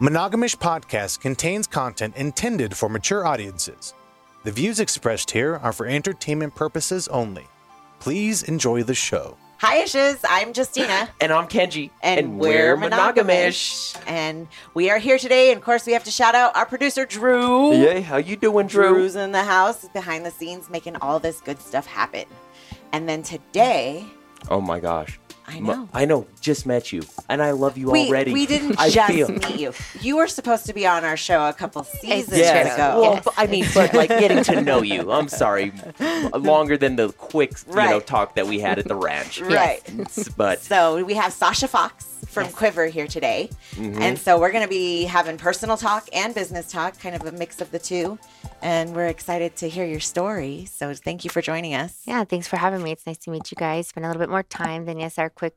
Monogamish Podcast contains content intended for mature audiences. The views expressed here are for entertainment purposes only. Please enjoy the show. Hi, Ishes. I'm Justina. And I'm Kenji. And we're Monogamish. And we are here today. And, of course, we have to shout out our producer, Drew. Yay, how you doing, Drew? Drew's in the house, behind the scenes, making all this good stuff happen. And then today... Oh, my gosh. I know. Just met you. And I love you already. We didn't meet you. You were supposed to be on our show a couple seasons ago. Well, yes. But getting to know you. I'm sorry. Longer than the quick talk that we had at the ranch. Right. Yes. But so we have Sascha Foxx from Quiver here today. Mm-hmm. And so we're going to be having personal talk and business talk, kind of a mix of the two. And we're excited to hear your story. So thank you for joining us. Yeah, thanks for having me. It's nice to meet you guys. Spent a little bit more time than our quick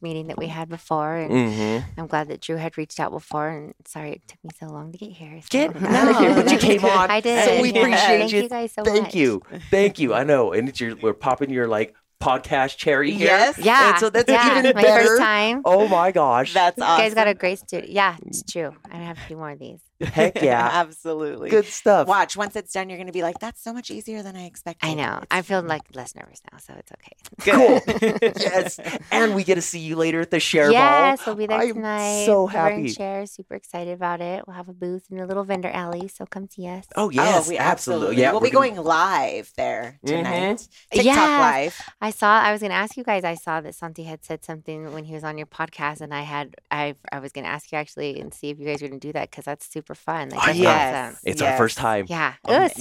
meeting that we had before, and I'm glad that Drew had reached out before, and sorry it took me so long to get here. So but you came on. I did. So we appreciate you. Thank you guys so much. Thank you. I know, and we're popping your podcast cherry here. Yes. Yeah. And so that's even my better. First time. Oh my gosh. That's awesome. You guys got a great studio. Yeah, it's true. I have a few more of these. Heck yeah. Absolutely. Good stuff. Watch. Once it's done, you're going to be like, that's so much easier than I expected. I know. I feel less nervous now, so it's okay. Cool. Yes. And we get to see you later at the Share Ball. Yes, we'll be there tonight. I'm so happy. We're in Share. Super excited about it. We'll have a booth in a little vendor alley, so come see us. Oh, yes. Oh, we absolutely. Yeah, we'll be going live there tonight. Mm-hmm. TikTok live. I was going to ask you guys, I saw that Santi had said something when he was on your podcast, and I was going to ask you actually and see if you guys were going to do that, because that's super fun. Awesome. It's our first time. Yeah. I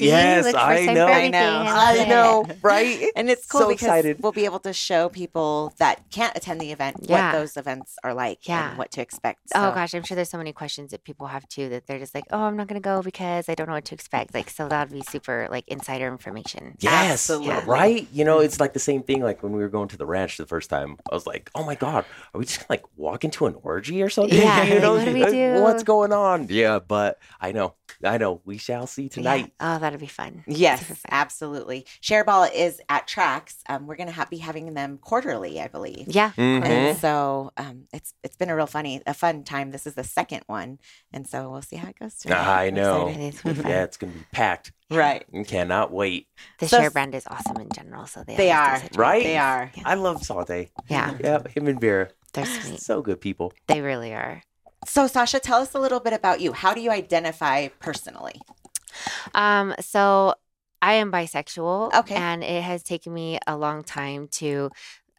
know. Right? And it's cool because we'll be able to show people that can't attend the event what those events are like and what to expect. So. Oh, gosh. I'm sure there's so many questions that people have, too, that they're just like, oh, I'm not going to go because I don't know what to expect. So that would be super, insider information. Yes. Absolutely. Yeah. Right? It's the same thing. When we were going to the ranch the first time, I was like, oh, my God, are we just going to, walk into an orgy or something? Yeah. What do we do? What's going on? Yeah. But I know. We shall see tonight. Yeah. Oh, that'll be fun. Yes, absolutely. Shareball is at Trax. We're going to be having them quarterly, I believe. Yeah. Mm-hmm. And so it's been a fun time. This is the second one. And so we'll see how it goes tonight. I know. It's going to be packed. Right. Cannot wait. The Share brand is awesome in general. So they are. Right? They are. Yeah. I love Santi. Yeah. Yeah. Him and Vera. They're sweet. So good people. They really are. So, Sascha, tell us a little bit about you. How do you identify personally? So I am bisexual. Okay. And it has taken me a long time to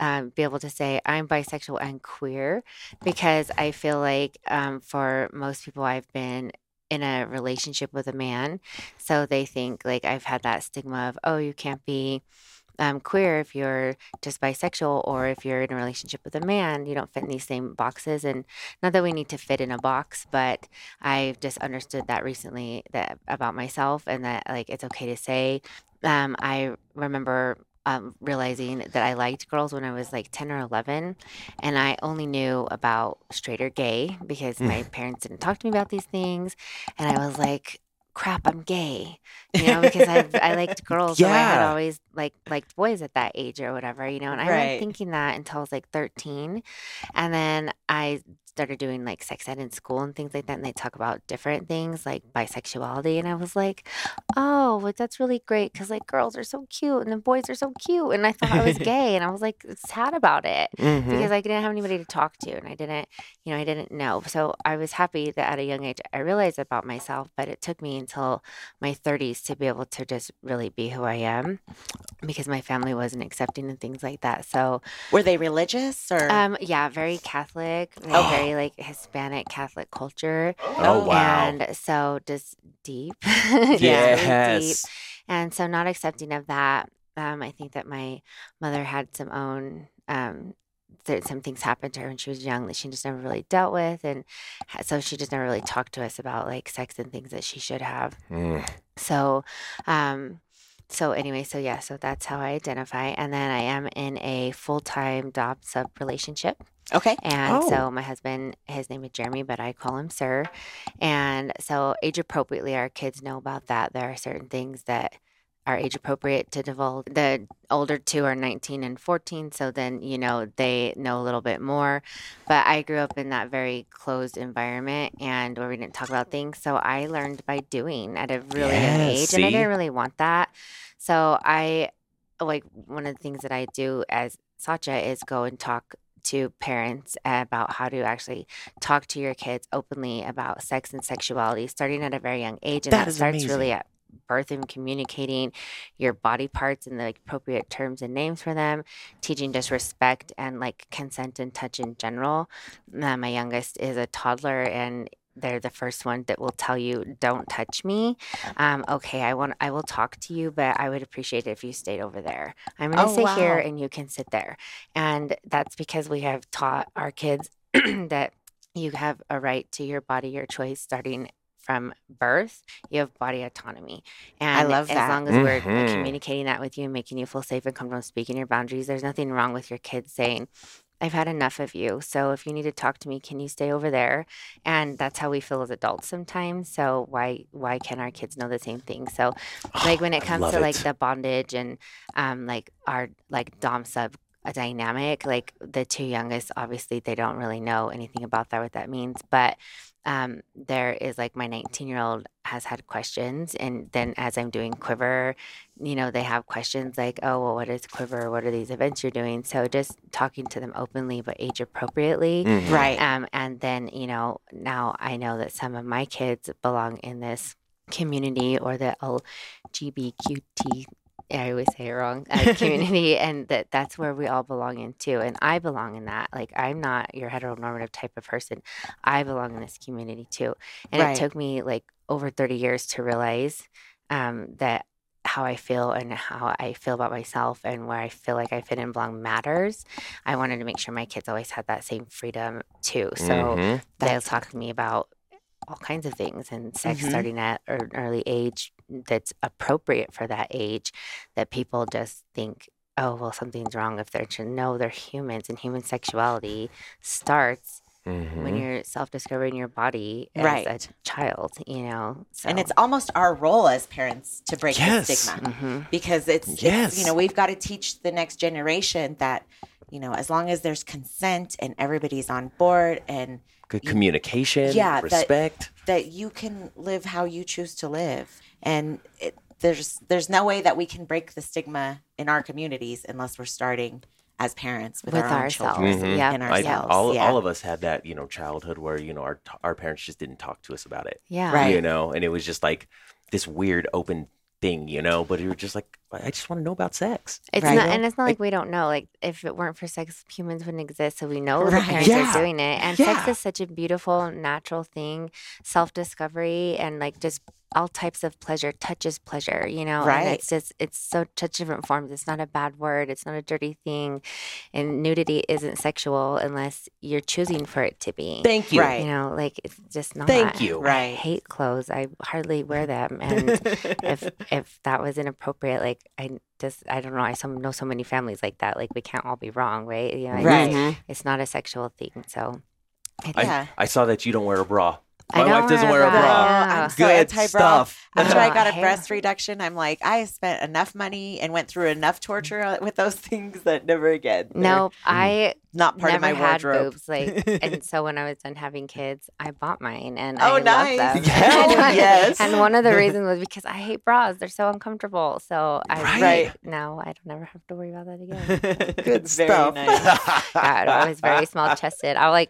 be able to say I'm bisexual and queer, because I feel like for most people I've been in a relationship with a man. So they think I've had that stigma of, oh, you can't be queer if you're just bisexual, or if you're in a relationship with a man, you don't fit in these same boxes. And not that we need to fit in a box, but I've just understood that recently about myself, and that it's okay to say. I remember realizing that I liked girls when I was 10 or 11, and I only knew about straight or gay because my parents didn't talk to me about these things, and I was like, crap, I'm gay, because I liked girls, so I had always liked boys at that age or whatever, and I wasn't thinking that until I was 13, and then I started doing sex ed in school and things like that, and they talk about different things bisexuality, and I was like, oh, that's really great, because girls are so cute and the boys are so cute, and I thought I was gay, and I was sad about it because I didn't have anybody to talk to, and I didn't I didn't know. So I was happy that at a young age I realized about myself, but it took me until my 30s to be able to just really be who I am, because my family wasn't accepting and things like that. So were they religious or very Catholic, very Hispanic Catholic culture. Oh, wow. And so just deep. Really deep. And so not accepting of that. I think that my mother had some own some things happened to her when she was young that she just never really dealt with. And so she just never really talked to us about sex and things that she should have. Mm. So that's how I identify. And then I am in a full-time job-sub relationship. Okay. And so my husband, his name is Jeremy, but I call him Sir. And so age appropriately, our kids know about that. There are certain things that are age appropriate to divulge. The older two are 19 and 14. So then, you know, they know a little bit more. But I grew up in that very closed environment and where we didn't talk about things. So I learned by doing at a really young age. See? And I didn't really want that. So I, like, one of the things that I do as Sascha is go and talk to parents about how to actually talk to your kids openly about sex and sexuality starting at a very young age. And that starts amazing. Really at birth and communicating your body parts and the appropriate terms and names for them, teaching just respect and like consent and touch in general. My youngest is a toddler and they're the first one that will tell you, don't touch me. Okay, I will talk to you, but I would appreciate it if you stayed over there. I'm going to sit here and you can sit there. And that's because we have taught our kids that you have a right to your body, your choice, starting from birth. You have body autonomy. And I love that. As long as we're communicating that with you and making you feel safe and comfortable speaking your boundaries, there's nothing wrong with your kids saying, I've had enough of you. So if you need to talk to me, can you stay over there? And that's how we feel as adults sometimes. So why can't our kids know the same thing? So like when it comes to like the bondage and like our like dom sub dynamic, like the two youngest, obviously they don't really know anything about that, what that means. But there is like my 19-year-old has had questions. And then as I'm doing Quiver, you know, they have questions like, oh, well, what is Quiver? What are these events you're doing? So just talking to them openly, but age appropriately. Mm-hmm. Right. And then, you know, now I know that some of my kids belong in this community or the LGBTQT. I always say it wrong, community, and that's where we all belong in too. And I belong in that. Like, I'm not your heteronormative type of person. I belong in this community too. And It took me like over 30 years to realize that how I feel and how I feel about myself and where I feel like I fit and belong matters. I wanted to make sure my kids always had that same freedom too. So they'll talk to me about all kinds of things and sex starting at an early age that's appropriate for that age, that people just think, oh, well, something's wrong if they're... No, they're humans, and human sexuality starts when you're self-discovering your body as a child, you know? So. And it's almost our role as parents to break the stigma because it's, you know, we've got to teach the next generation that, you know, as long as there's consent and everybody's on board and... Good communication, respect. That you can live how you choose to live. And there's no way that we can break the stigma in our communities unless we're starting as parents with ourselves. And ourselves. All of us had that, you know, childhood where, you know, our parents just didn't talk to us about it. Yeah. Right. You know, and it was just like this weird open thing, you know, but you were just like, I just want to know about sex. It's not, and it's not like we don't know. Like, if it weren't for sex, humans wouldn't exist. So we know the parents are doing it. And sex is such a beautiful, natural thing, self-discovery, and like just all types of pleasure. Touch is pleasure, you know? Right. And it's just, it's so such different forms. It's not a bad word. It's not a dirty thing. And nudity isn't sexual unless you're choosing for it to be. Thank you. Right. You know, like, it's just not. Thank you. Right. I hate clothes. I hardly wear them. And if that was inappropriate, like, I don't know. I know so many families like that. Like, we can't all be wrong, right? You know, it's not a sexual thing. So, I saw that you don't wear a bra. My wife doesn't wear a bra. Yeah. I'm so anti-bra. After I got a breast reduction, I'm like, I spent enough money and went through enough torture with those things that never again. No, I not part never of my had wardrobe. Boobs, like, and so when I was done having kids, I bought mine, and I loved them. Yes. And one of the reasons was because I hate bras; they're so uncomfortable. So now I don't ever have to worry about that again. Good stuff. Nice. God, I was very small-chested. I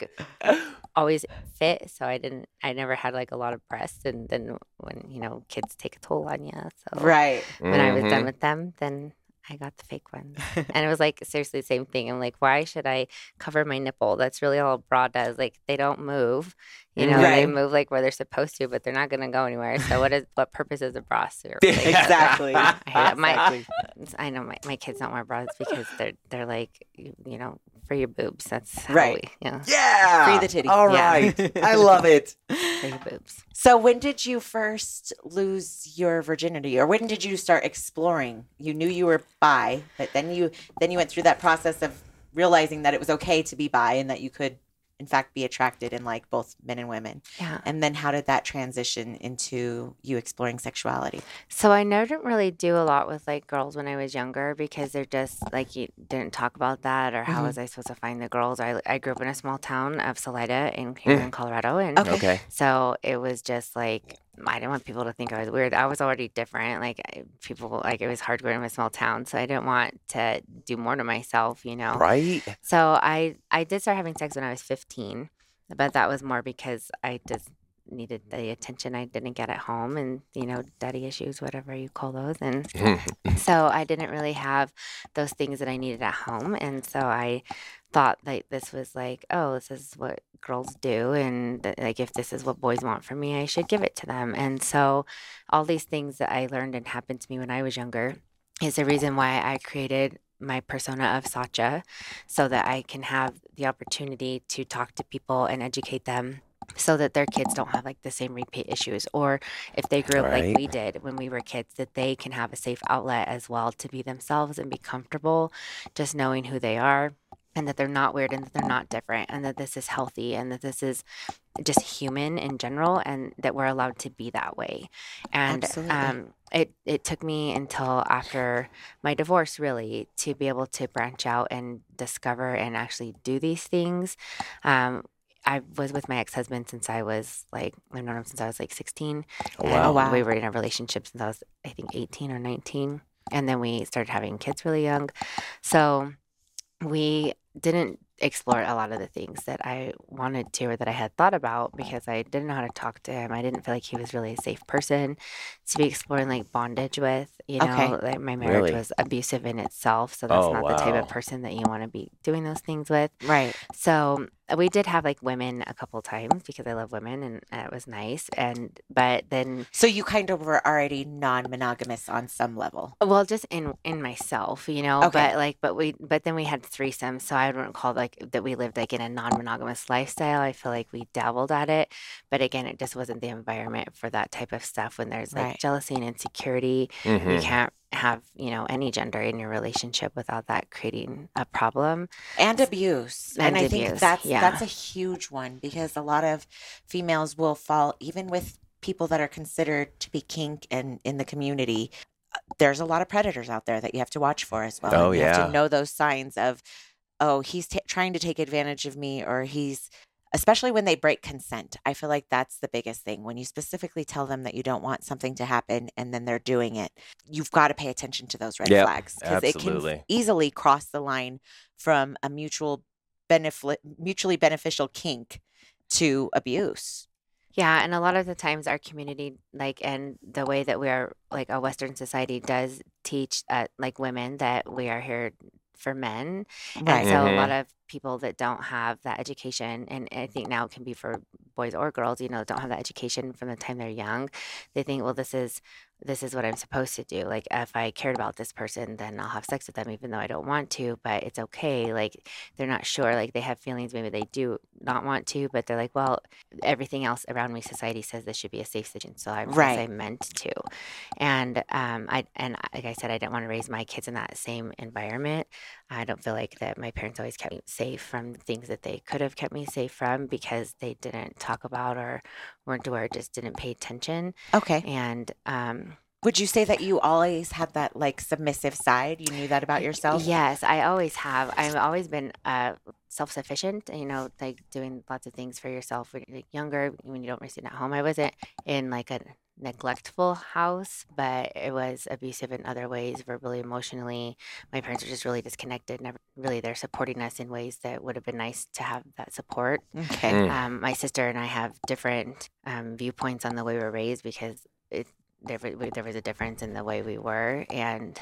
always fit, so I never had like a lot of breasts, and then when, you know, kids take a toll on you, so when I was done with them, then I got the fake ones. And it was like seriously the same thing. I'm like, why should I cover my nipple? That's really all a bra does. Like, they don't move, you know, they move like where they're supposed to, but they're not going to go anywhere. So what purpose is a bra suit? Like, exactly. I know my kids don't wear bras because they're like, you know, for your boobs. That's how we, you know. Yeah. Free the titty. All right. I love it. For your boobs. So when did you first lose your virginity, or when did you start exploring? You knew you were bi, but then you went through that process of realizing that it was okay to be bi and that you could in fact, be attracted in like both men and women. Yeah. And then how did that transition into you exploring sexuality? So I didn't really do a lot with like girls when I was younger because they're just like, you didn't talk about that or how was I supposed to find the girls? I grew up in a small town of Salida in Colorado. And okay. So it was just like, I didn't want people to think I was weird. I was already different. It was hard growing in a small town, so I didn't want to do more to myself, you know? Right. So I did start having sex when I was 15, but that was more because I just needed the attention I didn't get at home and, you know, daddy issues, whatever you call those. And so I didn't really have those things that I needed at home. And so I thought that this was like, oh, this is what girls do. And like, if this is what boys want from me, I should give it to them. And so all these things that I learned and happened to me when I was younger is the reason why I created my persona of Sascha, so that I can have the opportunity to talk to people and educate them, so that their kids don't have like the same repeat issues, or if they grew up like we did when we were kids, that they can have a safe outlet as well to be themselves and be comfortable just knowing who they are, and that they're not weird, and that they're not different, and that this is healthy, and that this is just human in general, and that we're allowed to be that way. And it took me until after my divorce really to be able to branch out and discover and actually do these things. I was with my ex-husband since I've known him since I was like 16. Wow. And we were in a relationship since I was, I think, 18 or 19. And then we started having kids really young. So we didn't explore a lot of the things that I wanted to, or that I had thought about, because I didn't know how to talk to him. I didn't feel like he was really a safe person to be exploring like bondage with, you know. Like my marriage was abusive in itself. So that's the type of person that you want to be doing those things with. Right. So we did have like women a couple times because I love women, and it was nice. So you kind of were already non-monogamous on some level. Well, just in myself, you know. But then we had threesomes. So I wouldn't call like that we lived like in a non-monogamous lifestyle. I feel like we dabbled at it, but again, it just wasn't the environment for that type of stuff. When there's like jealousy and insecurity, you can't have, you know, any gender in your relationship without that creating a problem. And abuse. And I think that's a huge one, because a lot of females will fall, even with people that are considered to be kink and in the community, there's a lot of predators out there that you have to watch for as well. You have to know those signs of, oh, he's trying to take advantage of me, or he's, especially when they break consent. I feel like that's the biggest thing. When you specifically tell them that you don't want something to happen and then they're doing it, you've got to pay attention to those red flags, because it can easily cross the line from a mutually beneficial kink to abuse. Yeah, and a lot of the times our community, like, and the way that we are, like, a Western society does teach, like, women that we are here for men. And so a lot of people that don't have that education, and I think now it can be for boys or girls, you know, don't have that education from the time they're young. They think, well, this is what I'm supposed to do. Like, if I cared about this person, then I'll have sex with them, even though I don't want to, but it's okay. Like, they're not sure. Like, they have feelings. Maybe they do not want to, but they're like, well, everything else around me, society says this should be a safe decision, so I'm meant to. And like I said, I didn't want to raise my kids in that same environment. I don't feel like that my parents always kept me safe from things that they could have kept me safe from, because they didn't talk about or weren't aware, just didn't pay attention. Okay. And would you say that you always had that like submissive side? You knew that about yourself? Yes, I always have. I've always been self-sufficient, you know, like doing lots of things for yourself when you're younger, when you don't receive at home. I wasn't in like a neglectful house, but it was abusive in other ways, verbally, emotionally. My parents were just really disconnected, never really there supporting us in ways that would have been nice to have that support. Okay. My sister and I have different viewpoints on the way we were raised, because there was a difference in the way we were. And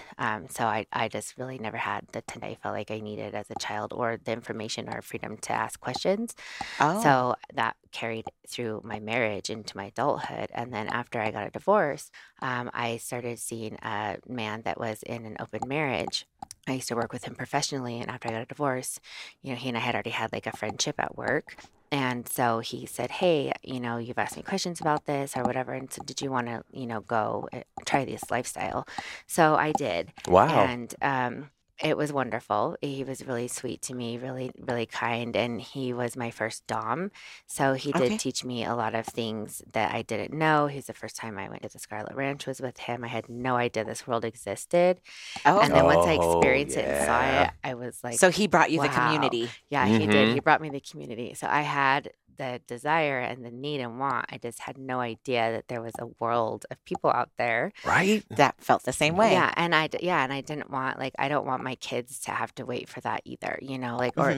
so I just really never had the time I felt like I needed as a child, or the information or freedom to ask questions. Oh. So that carried through my marriage into my adulthood. And then after I got a divorce, I started seeing a man that was in an open marriage. I used to work with him professionally. And after I got a divorce, you know, he and I had already had like a friendship at work. And so he said, hey, you know, you've asked me questions about this or whatever. And so did you want to, you know, go try this lifestyle? So I did. Wow. And It was wonderful. He was really sweet to me, really, really kind. And he was my first Dom. So he did teach me a lot of things that I didn't know. He was the first time I went to the Scarlet Ranch was with him. I had no idea this world existed. Oh. And then once I experienced it and saw it, I was like, so he brought you the community. Yeah, he did. He brought me the community. So I had the desire and the need and want. I just had no idea that there was a world of people out there. Right. That felt the same way. Yeah. And I didn't want, like, I don't want my kids to have to wait for that either, you know, like, or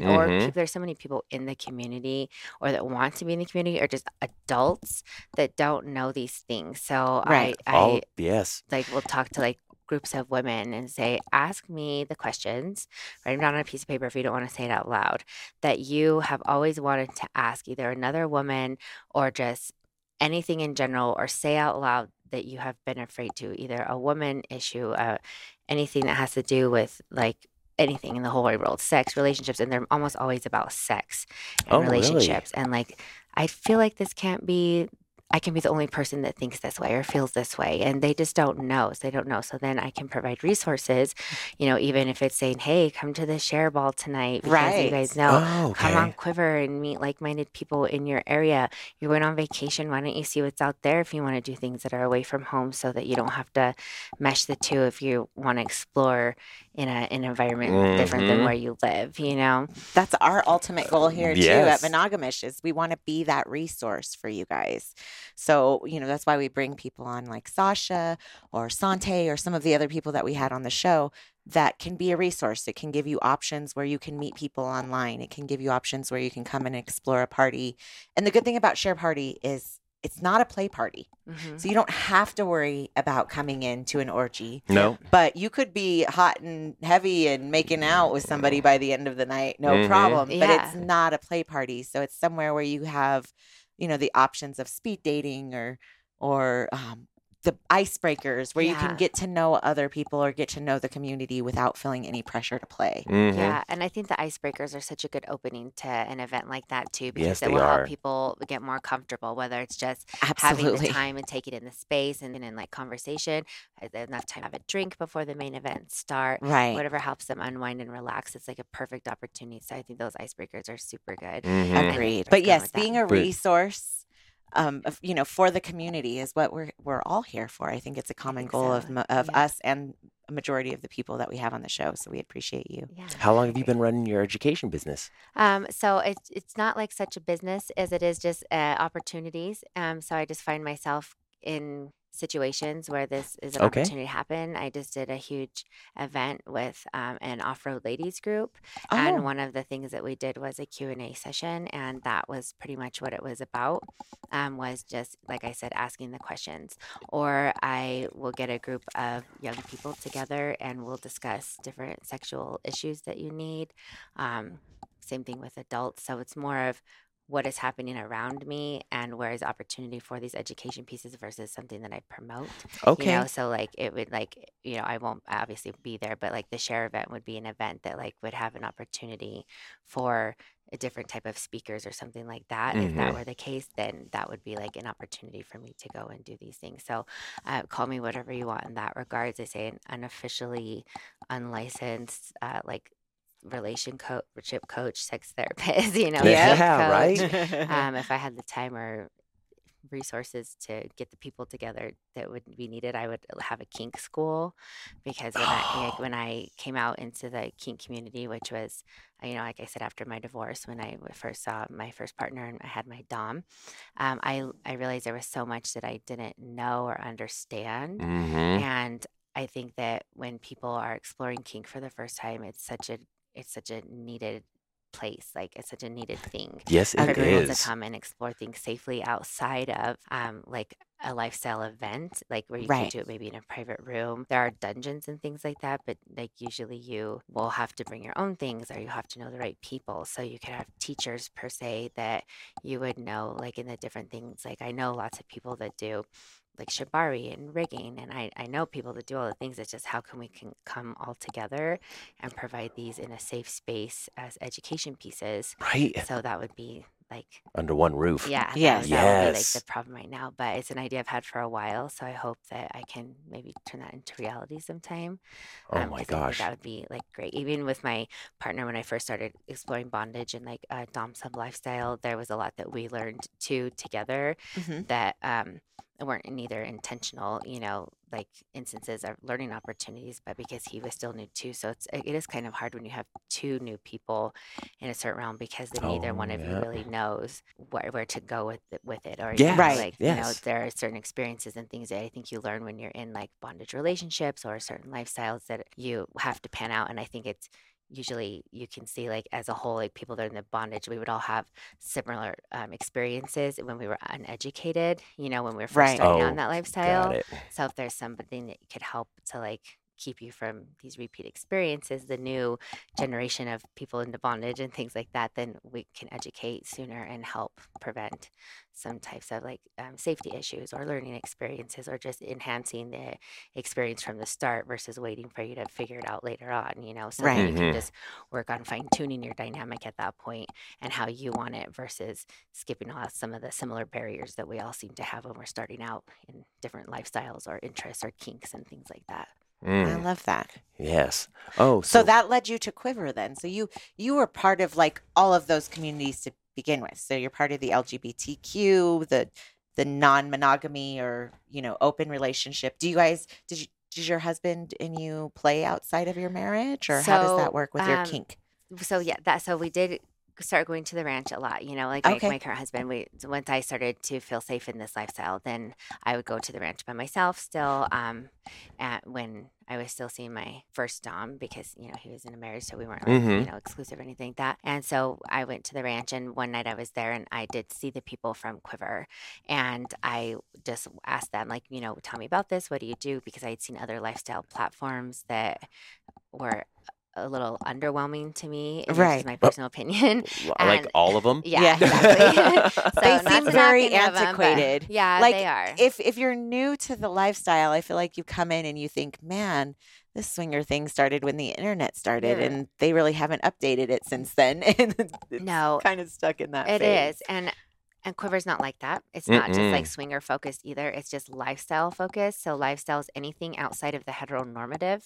there's so many people in the community or that want to be in the community or just adults that don't know these things. So we'll talk to like groups of women and say, ask me the questions, write them down on a piece of paper if you don't want to say it out loud, that you have always wanted to ask either another woman or just anything in general, or say out loud that you have been afraid to, either a woman issue, anything that has to do with like anything in the whole world, sex, relationships. And they're almost always about sex and relationships. Really? And like, I feel like this can't be, I can be the only person that thinks this way or feels this way. And they just don't know. So they don't know. So then I can provide resources, you know, even if it's saying, hey, come to the Share ball tonight. Because you guys know, come on Quiver and meet like-minded people in your area. You went on vacation. Why don't you see what's out there if you want to do things that are away from home so that you don't have to mesh the two if you want to explore in an environment different than where you live, you know? That's our ultimate goal here, too, at Monogamish, is we want to be that resource for you guys. So, you know, that's why we bring people on like Sascha or Santi or some of the other people that we had on the show that can be a resource. It can give you options where you can meet people online. It can give you options where you can come and explore a party. And the good thing about Share Party is it's not a play party. Mm-hmm. So you don't have to worry about coming into an orgy. No. But you could be hot and heavy and making out with somebody by the end of the night. No problem. Yeah. But it's not a play party. So it's somewhere where you have, you know, the options of speed dating or the icebreakers where you can get to know other people or get to know the community without feeling any pressure to play. Mm-hmm. Yeah. And I think the icebreakers are such a good opening to an event like that too, because it will help people get more comfortable, whether it's just having the time and taking in the space and then in like conversation, enough time to have a drink before the main event start. Right. Whatever helps them unwind and relax. It's like a perfect opportunity. So I think those icebreakers are super good. Mm-hmm. Agreed. But yes, being a resource you know, for the community is what we're all here for. I think it's a common goal of us and a majority of the people that we have on the show. So we appreciate you. Yeah. How long have you been running your education business? So it's not like such a business as it is just opportunities. So I just find myself in situations where this is an opportunity to happen. I just did a huge event with an off-road ladies group. Oh. And one of the things that we did was a Q&A session. And that was pretty much what it was about, was just, like I said, asking the questions. Or I will get a group of young people together and we'll discuss different sexual issues that you need. Same thing with adults. So it's more of what is happening around me and where is opportunity for these education pieces versus something that I promote. Okay. You know, so like it would like, you know, I won't obviously be there, but like the Share event would be an event that like would have an opportunity for a different type of speakers or something like that. Mm-hmm. If that were the case, then that would be like an opportunity for me to go and do these things. So call me whatever you want in that regards. I say an unofficially unlicensed, like, relationship coach, sex therapist, you know. Yeah, right. If I had the time or resources to get the people together that would be needed, I would have a kink school, because when I came out into the kink community, which was, you know, like I said, after my divorce, when I first saw my first partner and I had my Dom, I realized there was so much that I didn't know or understand, and I think that when people are exploring kink for the first time, it's such a needed place. Like, it's such a needed thing. Yes, it is. For people to come and explore things safely outside of like a lifestyle event, like where you can do it maybe in a private room. There are dungeons and things like that, but like usually you will have to bring your own things or you have to know the right people. So you could have teachers per se that you would know, like in the different things. Like I know lots of people that do like shibari and rigging. And I know people that do all the things. It's just how can we come all together and provide these in a safe space as education pieces. Right. So that would be like under one roof. Yeah. That would be like the problem right now, but it's an idea I've had for a while. So I hope that I can maybe turn that into reality sometime. Oh my gosh. That would be like great. Even with my partner, when I first started exploring bondage and like dom sub lifestyle, there was a lot that we learned too together that weren't neither intentional, you know, like instances of learning opportunities, but because he was still new too. So it is kind of hard when you have two new people in a certain realm, because then neither one of you really knows where to go with it. Or you know, there are certain experiences and things that I think you learn when you're in like bondage relationships or certain lifestyles that you have to pan out. And I think it's usually you can see like as a whole, like people that are in the bondage, we would all have similar experiences when we were uneducated, you know, when we were first starting out in that lifestyle. So if there's something that could help to like keep you from these repeat experiences, the new generation of people into bondage and things like that, then we can educate sooner and help prevent some types of like safety issues or learning experiences, or just enhancing the experience from the start versus waiting for you to figure it out later on, you know, so that you can just work on fine tuning your dynamic at that point and how you want it, versus skipping all some of the similar barriers that we all seem to have when we're starting out in different lifestyles or interests or kinks and things like that. Mm. I love that. Yes. Oh, so that led you to Quiver then. So you were part of like all of those communities to begin with. So you're part of the LGBTQ, the non-monogamy, or, you know, open relationship. Do you guys did your husband and you play outside of your marriage, or how does that work with your kink? So so we did start going to the ranch a lot, you know, like my current husband, once I started to feel safe in this lifestyle, then I would go to the ranch by myself still, when I was still seeing my first dom, because, you know, he was in a marriage, so we weren't like, you know, exclusive or anything like that. And so I went to the ranch, and one night I was there and I did see the people from Quiver, and I just asked them like, you know, tell me about this. What do you do? Because I had seen other lifestyle platforms that were a little underwhelming to me. This is my personal opinion. Like all of them? Yeah, exactly. So they seem very antiquated. Them, yeah, like, they are. If you're new to the lifestyle, I feel like you come in and you think, man, this swinger thing started when the internet started, and they really haven't updated it since then. And it's kind of stuck in that phase. It is. And Quiver's not like that. It's not just like swinger focused either. It's just lifestyle focused. So lifestyle is anything outside of the heteronormative.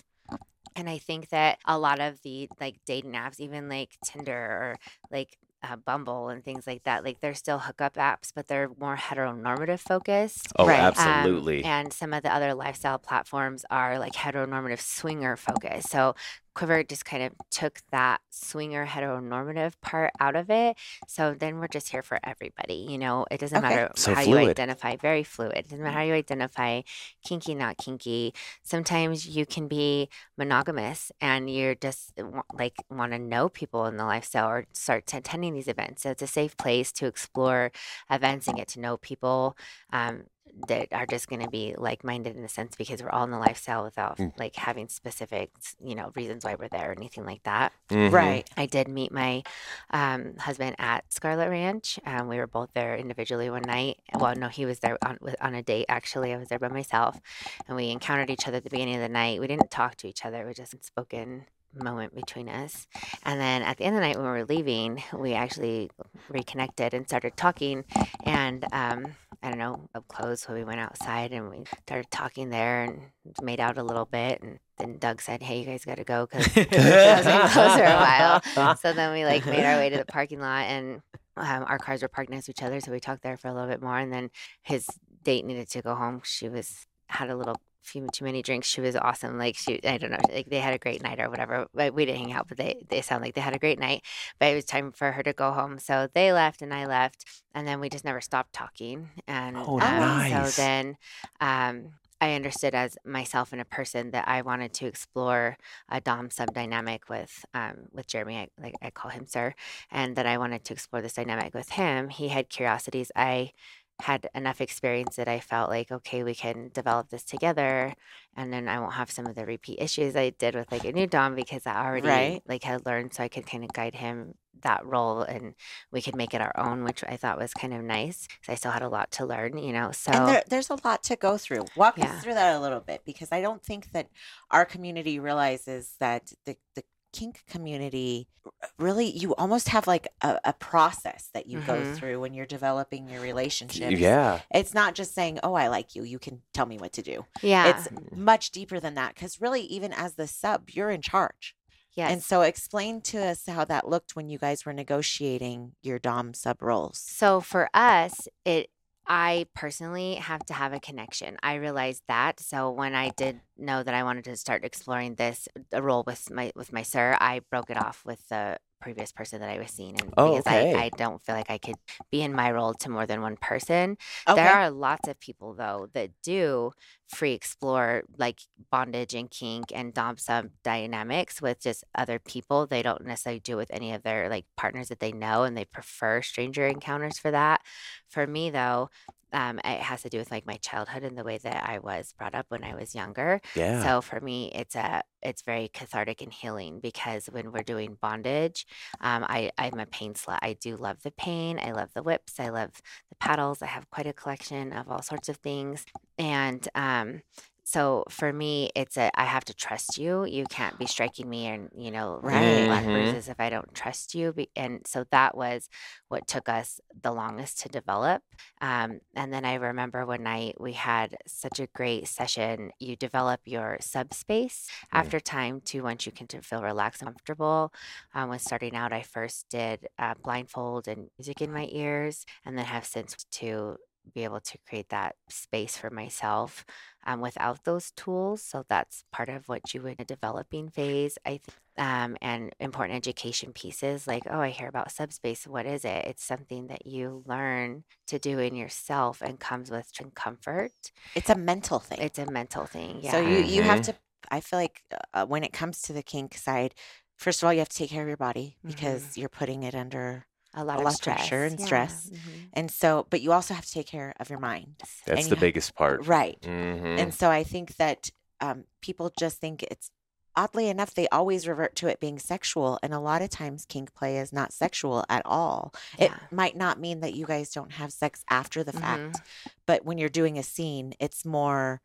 And I think that a lot of the like dating apps, even like Tinder or like Bumble and things like that, like they're still hookup apps, but they're more heteronormative focused. Oh, absolutely. And some of the other lifestyle platforms are like heteronormative swinger focused. So Quiver just kind of took that swinger heteronormative part out of it. So then we're just here for everybody. You know, it doesn't matter how fluid. You identify, very fluid. It doesn't matter how you identify, kinky, not kinky. Sometimes you can be monogamous and you're just like want to know people in the lifestyle or start attending these events. So it's a safe place to explore events and get to know people. That are just going to be like-minded in a sense, because we're all in the lifestyle without like having specific, you know, reasons why we're there or anything like that. Mm-hmm. Right. I did meet my husband at Scarlet Ranch. We were both there individually one night. Well, no, he was there on a date. Actually, I was there by myself, and we encountered each other at the beginning of the night. We didn't talk to each other. It was just an unspoken moment between us. And then at the end of the night when we were leaving, we actually reconnected and started talking, and I don't know, up close when we went outside, and we started talking there and made out a little bit, and then Doug said, hey, you guys got to go because I was getting closer a while. So then we like made our way to the parking lot, and our cars were parked next to each other, so we talked there for a little bit more. And then his date needed to go home. She had a little few too many drinks. She was awesome. Like I don't know, like they had a great night or whatever, but we didn't hang out, but they sound like they had a great night, but it was time for her to go home. So they left and I left, and then we just never stopped talking. And nice. So then, I understood as myself and a person that I wanted to explore a dom sub dynamic with Jeremy. I call him sir, and that I wanted to explore this dynamic with him. He had curiosities. I had enough experience that I felt like, okay, we can develop this together, and then I won't have some of the repeat issues I did with like a new dom, because I already like had learned, so I could kind of guide him that role, and we could make it our own, which I thought was kind of nice, because I still had a lot to learn, you know. So and there's a lot to go through. Walk us through that a little bit, because I don't think that our community realizes that the kink community, really, you almost have like a process that you mm-hmm. go through when you're developing your relationships. Yeah. It's not just saying, oh, I like you. You can tell me what to do. Yeah. It's much deeper than that. Because really, even as the sub, you're in charge. Yes. And so explain to us how that looked when you guys were negotiating your dom sub roles. So for us, I personally have to have a connection. I realized that. So when I did know that I wanted to start exploring this role with my sir, I broke it off with the previous person that I was seeing. And because I don't feel like I could be in my role to more than one person. Okay. There are lots of people, though, that do free explore like bondage and kink and dom sub dynamics with just other people. They don't necessarily do it with any of their like partners that they know, and they prefer stranger encounters for that. For me, though, it has to do with like my childhood and the way that I was brought up when I was younger. Yeah. So for me, it's very cathartic and healing, because when we're doing bondage, I'm a pain slut. I do love the pain. I love the whips. I love the paddles. I have quite a collection of all sorts of things. And so for me, I have to trust you. You can't be striking me and, you know, right. black bruises if I don't trust you. And so that was what took us the longest to develop. And then I remember one night we had such a great session. You develop your subspace after time to once you can feel relaxed and comfortable. When starting out, I first did blindfold and music in my ears, and then have since to be able to create that space for myself without those tools. So that's part of what you would in a developing phase, I think. And important education pieces like, oh, I hear about subspace. What is it? It's something that you learn to do in yourself and comes with comfort. It's a mental thing. Yeah. So you have to, I feel like when it comes to the kink side, first of all, you have to take care of your body, because you're putting it under a lot of pressure and stress. Mm-hmm. And so, but you also have to take care of your mind. That's the biggest part. Right. Mm-hmm. And so I think that people just think it's, oddly enough, they always revert to it being sexual. And a lot of times kink play is not sexual at all. Yeah. It might not mean that you guys don't have sex after the fact, but when you're doing a scene, it's more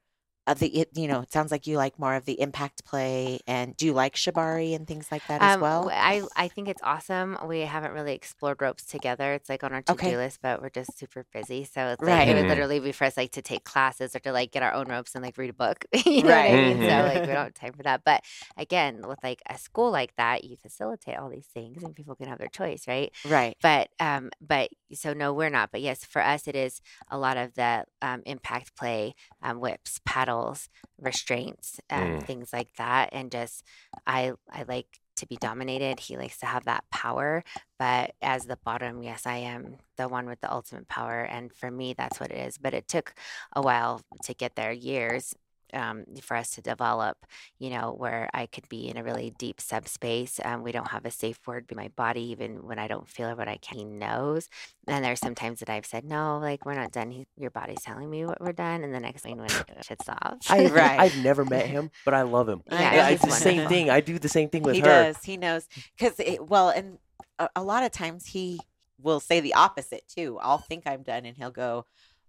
of it sounds like you like more of the impact play. And do you like shibari and things like that as well? I think it's awesome. We haven't really explored ropes together. It's like on our to-do list, but we're just super busy. So it's like it would literally be for us like to take classes or to like get our own ropes and like read a book. You know what I mean? So like we don't have time for that. But again, with like a school like that, you facilitate all these things and people can have their choice, right? Right. But so no, we're not. But yes, for us it is a lot of the impact play, whips, paddles, restraints, things like that. And just I like to be dominated. He likes to have that power. But as the bottom, yes, I am the one with the ultimate power. And for me, that's what it is. But it took a while to get there, years for us to develop, you know, where I could be in a really deep subspace. We don't have a safe word in my body, even when I don't feel it, when I can. He knows. And there's sometimes that I've said, no, like, we're not done. Your body's telling me what we're done. And the next thing when shit's off. I've never met him, but I love him. Yeah, it's the same thing. I do the same thing with her. He does. He knows. And a lot of times he will say the opposite too. I'll think I'm done, and he'll go,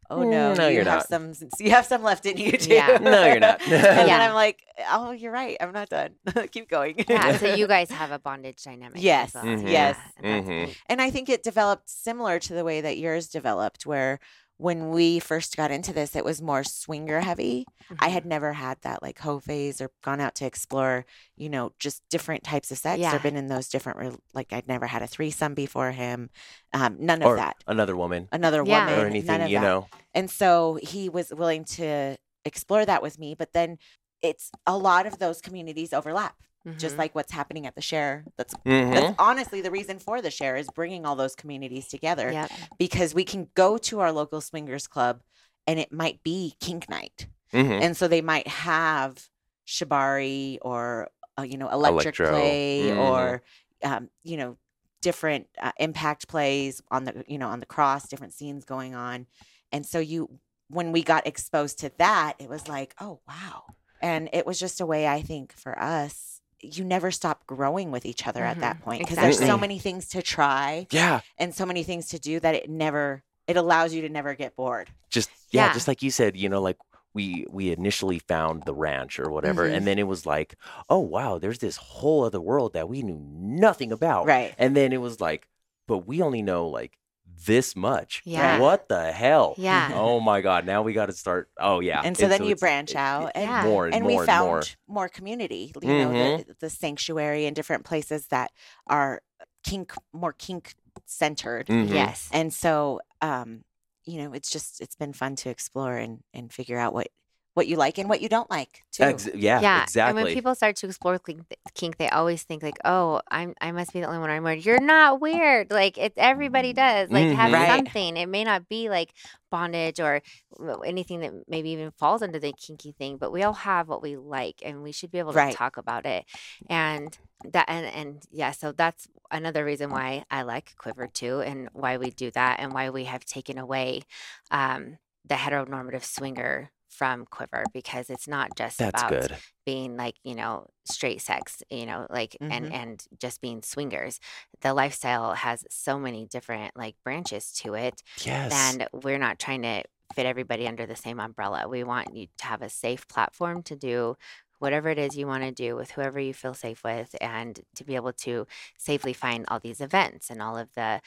oh, no, you're not. You have some left in you, too. Yeah. No, you're not. And then I'm like, oh, you're right. I'm not done. Keep going. Yeah, so you guys have a bondage dynamic. Yes, well. Yes. Yeah, and I think it developed similar to the way that yours developed, where when we first got into this, it was more swinger heavy. Mm-hmm. I had never had that like hoe phase or gone out to explore, you know, just different types of sex. Yeah. I've been in those different, like I'd never had a threesome before him. None of that. Another woman. Or anything, you know. And so he was willing to explore that with me. But then it's a lot of those communities overlap. Mm-hmm. Just like what's happening at the Share. That's honestly the reason for the Share, is bringing all those communities together, because we can go to our local swingers club and it might be kink night. Mm-hmm. And so they might have shibari or, you know, electro play or, you know, different impact plays on the cross, different scenes going on. And so when we got exposed to that, it was like, oh, wow. And it was just a way, I think, for us, you never stop growing with each other at that point, because there's so many things to try and so many things to do that it allows you to never get bored. Just like you said, you know, like we initially found the ranch or whatever. Mm-hmm. And then it was like, oh, wow, there's this whole other world that we knew nothing about. Right. And then it was like, but we only know like this much. Yeah. What the hell? Yeah. Oh, my God. Now we got to start. Oh, yeah. And so then you branch out. And more and more. And we found more community, you mm-hmm. know, the sanctuary and different places that are more kink centered. Mm-hmm. Yes. And so, you know, it's been fun to explore and figure out what you like and what you don't like too. Yeah, exactly. And when people start to explore kink, they always think like, "Oh, I must be the only one. I'm weird." You're not weird. Like everybody does. Like have right. something. It may not be like bondage or anything that maybe even falls under the kinky thing, but we all have what we like, and we should be able to right. talk about it. And that and yeah, so that's another reason why I like Quiver too, and why we do that, and why we have taken away the heteronormative swinger from Quiver, because it's not just that's about good. Being like, you know, straight sex, you know, like mm-hmm. and just being swingers. The lifestyle has so many different like branches to it. Yes. And we're not trying to fit everybody under the same umbrella. We want you to have a safe platform to do whatever it is you want to do with whoever you feel safe with, and to be able to safely find all these events and all of the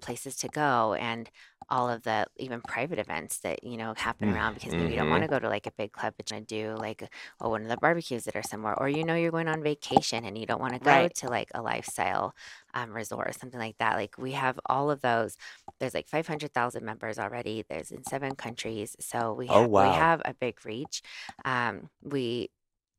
places to go and all of the even private events that, you know, happen around, because maybe you don't want to go to like a big club, but you want to do like one of the barbecues that are somewhere, or, you know, you're going on vacation and you don't want to go right. to like a lifestyle resort or something like that. Like we have all of those. There's like 500,000 members already. There's in 7 countries. So we have a big reach. We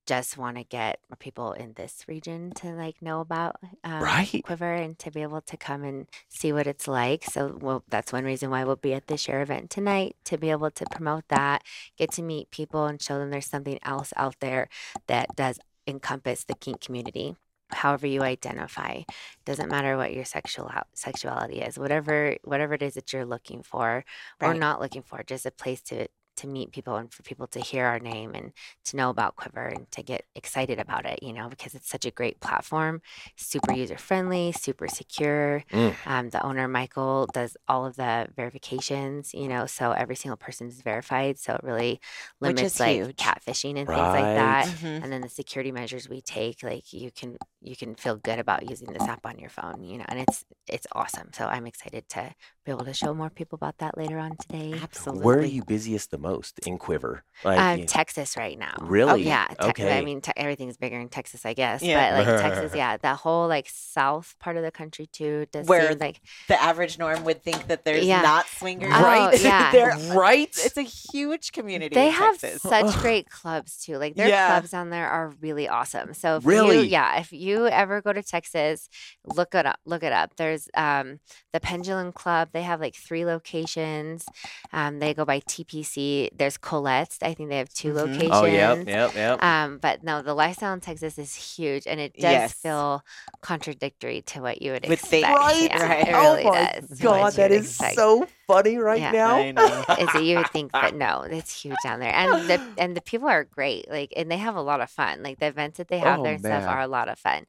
just want to get people in this region to like know about right. Quiver, and to be able to come and see what it's like. So that's one reason why we'll be at the Share event tonight, to be able to promote that, get to meet people and show them there's something else out there that does encompass the kink community. However you identify, doesn't matter what your sexuality is, whatever it is that you're looking for right. or not looking for, just a place to meet people and for people to hear our name and to know about Quiver and to get excited about it, you know, because it's such a great platform, super user-friendly, super secure. The owner, Michael, does all of the verifications, you know, so every single person is verified. So it really limits like huge. Catfishing and right. things like that. Mm-hmm. And then the security measures we take, like you can feel good about using this app on your phone, you know, and it's awesome. So I'm excited to be able to show more people about that later on today. Absolutely. Where are you busiest the most in Quiver? Like, Texas right now. Really? Oh, yeah. Okay. I mean, everything's bigger in Texas, I guess. Yeah. But like Texas, yeah, that whole like south part of the country too. Does where seem like the average norm would think that there's yeah. not swingers, oh, right? Yeah, they're right. It's a huge community. They in have Texas. Such great clubs too. Like their yeah. clubs down there are really awesome. So if really, if you ever go to Texas, look it up. There's the Pendulum Club. They have like 3 locations. They go by TPC. There's Colette's. I think they have 2 mm-hmm. locations. Oh, yep. But no, the lifestyle in Texas is huge, and it does yes. feel contradictory to what you would expect. Right? Yeah, right. It really does. God, that is expect. So funny right yeah. now. I know. You would think, but no, it's huge down there. And the people are great. Like, and they have a lot of fun. Like the events that they have there and stuff are a lot of fun.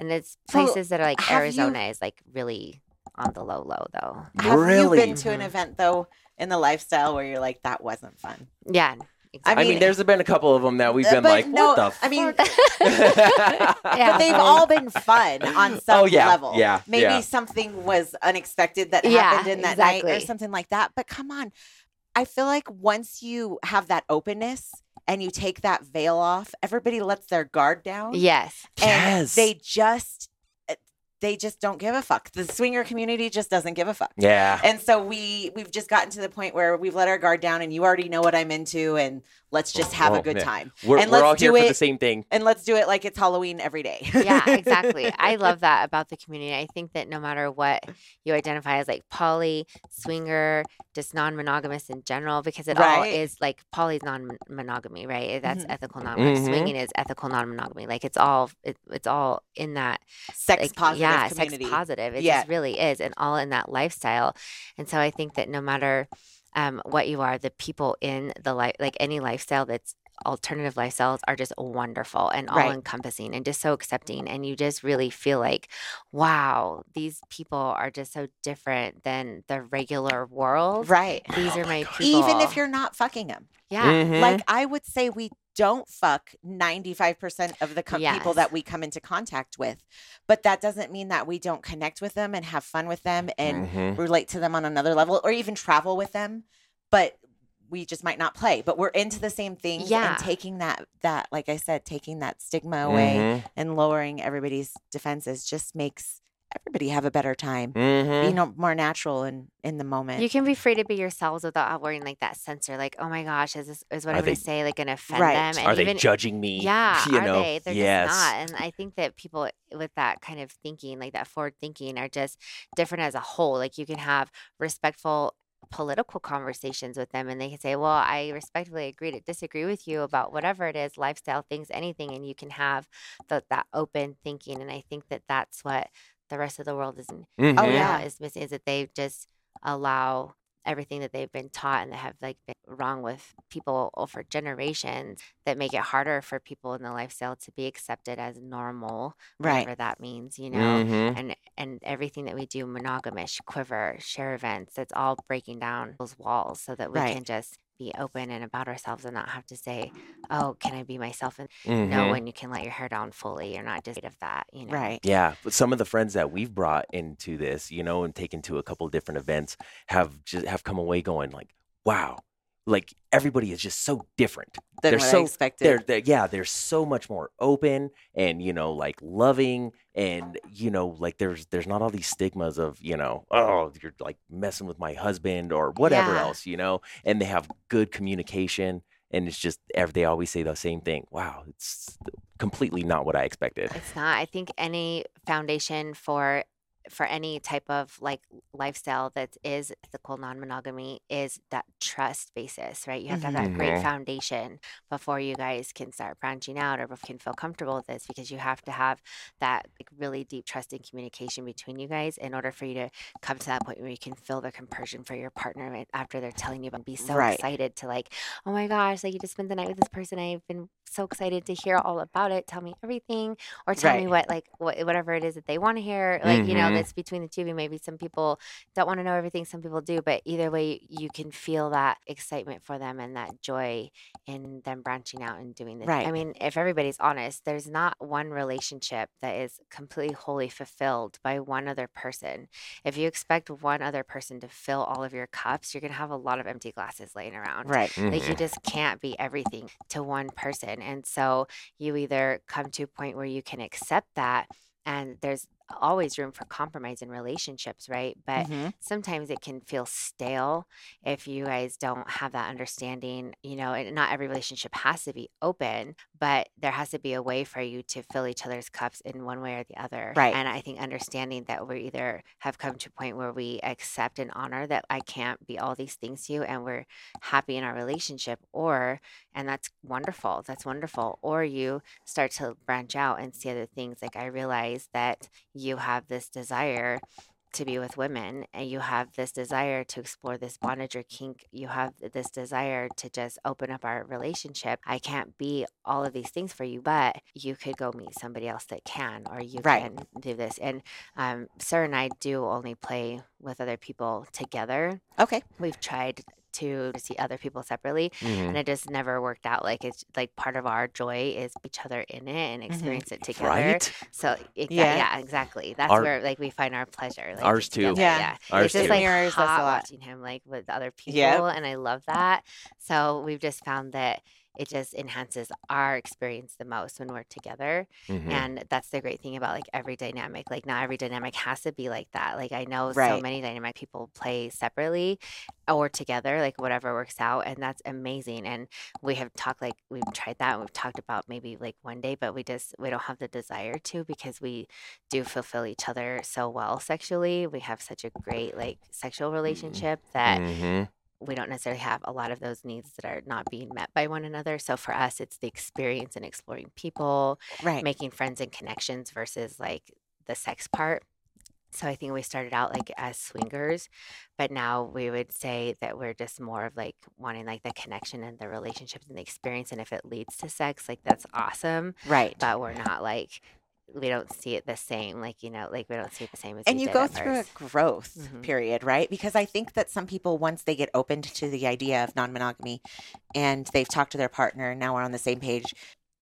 And it's places that are like Arizona is like really on the low though. Have you been to an event though in the lifestyle where you're like, that wasn't fun? Yeah. Exactly. I mean, there's been a couple of them that we've been like, what the fuck? I mean, but they've all been fun on some level. Yeah, maybe something was unexpected that happened in that night or something like that. But come on, I feel like once you have that openness and you take that veil off, everybody lets their guard down. Yes. And they just don't give a fuck. The swinger community just doesn't give a fuck. Yeah. And so we've just gotten to the point where we've let our guard down, and you already know what I'm into, and let's just have a good time. We're all here for the same thing. And let's do it like it's Halloween every day. Yeah, exactly. I love that about the community. I think that no matter what you identify as, like poly, swinger, just non-monogamous in general, because it all is like poly's non-monogamy, right? That's ethical non-monogamy. Mm-hmm. Swinging is ethical non-monogamy. Like it's all in that sex positive. Yeah, community. Sex positive. It just really is, and all in that lifestyle. And so I think that no matter what you are, the people in the like any lifestyle that's alternative lifestyles are just wonderful and all encompassing and just so accepting. And you just really feel like, wow, these people are just so different than the regular world. Right. These are my people. Even if you're not fucking them. Yeah. Mm-hmm. Like I would say we don't fuck 95% of the people that we come into contact with. But that doesn't mean that we don't connect with them and have fun with them and relate to them on another level or even travel with them. But we just might not play, but we're into the same things and taking that, like I said, taking that stigma away and lowering everybody's defenses just makes everybody have a better time, you know, more natural and in the moment. You can be free to be yourselves without worrying like that censor, like, oh my gosh, is what I'm going to say like going to offend them? And are they judging me? Yeah, you know? They? They're just not. And I think that people with that kind of thinking, like that forward thinking, are just different as a whole. Like you can have respectful political conversations with them and they can say, well, I respectfully agree to disagree with you about whatever it is, lifestyle things, anything. And you can have that open thinking. And I think that that's what the rest of the world is is missing, is that they just allow everything that they've been taught and that have like been wrong with people for generations that make it harder for people in the lifestyle to be accepted as normal, whatever that means, you know, and everything that we do, monogamish, quiver, share events, it's all breaking down those walls so that we can just be open and about ourselves and not have to say, oh, can I be myself? And no, when you can let your hair down fully, you're not just of that, you know? Right. Yeah. But some of the friends that we've brought into this, you know, and taken to a couple of different events have come away going like, wow, like everybody is just so different. Than what I expected. They're so much more open and, you know, like loving and, you know, like there's not all these stigmas of, you know, oh, you're like messing with my husband or whatever else, you know, and they have good communication. And it's just, they always say the same thing. Wow, it's completely not what I expected. It's not. I think any foundation for any type of like lifestyle that is ethical non-monogamy is that trust basis, right? You have to have that great foundation before you guys can start branching out or can feel comfortable with this, because you have to have that like really deep trust and communication between you guys in order for you to come to that point where you can feel the compersion for your partner after they're telling you about, be so excited to like, oh my gosh, like you just spent the night with this person. I've been so excited to hear all about it. Tell me everything, or tell me what like whatever it is that they want to hear. Like you know, it's between the two of you. Maybe some people don't want to know everything, some people do, but either way, you can feel that excitement for them and that joy in them branching out and doing this. Right. I mean, if everybody's honest, there's not one relationship that is completely wholly fulfilled by one other person. If you expect one other person to fill all of your cups, you're gonna have a lot of empty glasses laying around. Right. Like you just can't be everything to one person. And so you either come to a point where you can accept that, and there's always room for compromise in relationships, right? But sometimes it can feel stale if you guys don't have that understanding, you know, and not every relationship has to be open, but there has to be a way for you to fill each other's cups in one way or the other. Right. And I think understanding that we either have come to a point where we accept and honor that I can't be all these things to you and we're happy in our relationship, or, and that's wonderful. That's wonderful. Or you start to branch out and see other things. Like I realized that you have this desire to be with women, and you have this desire to explore this bondage or kink. You have this desire to just open up our relationship. I can't be all of these things for you, but you could go meet somebody else that can, or you can do this. And Sir and I do only play with other people together. Okay. We've tried to see other people separately, and it just never worked out. Like it's like part of our joy is each other in it and experience it together. Right? So exactly. That's where like we find our pleasure. Like, ours too. Yeah. Ours it's just too. Like mirrors us a lot. Watching him like with other people, and I love that. So we've just found that it just enhances our experience the most when we're together. And that's the great thing about like every dynamic. Like not every dynamic has to be like that. Like I know so many dynamic people play separately or together, like whatever works out. And that's amazing. And we have talked, like we've tried that and we've talked about maybe like one day, but we don't have the desire to, because we do fulfill each other so well sexually. We have such a great like sexual relationship that we don't necessarily have a lot of those needs that are not being met by one another. So for us, it's the experience and exploring people, making friends and connections versus like the sex part. So I think we started out like as swingers, but now we would say that we're just more of like wanting like the connection and the relationships and the experience. And if it leads to sex, like that's awesome. Right. But we're not like, we don't see it the same. Like, you know, like we don't see it the same as and you go through ours. A growth mm-hmm. period, right? Because I think that some people, once they get opened to the idea of non-monogamy and they've talked to their partner, now we're on the same page.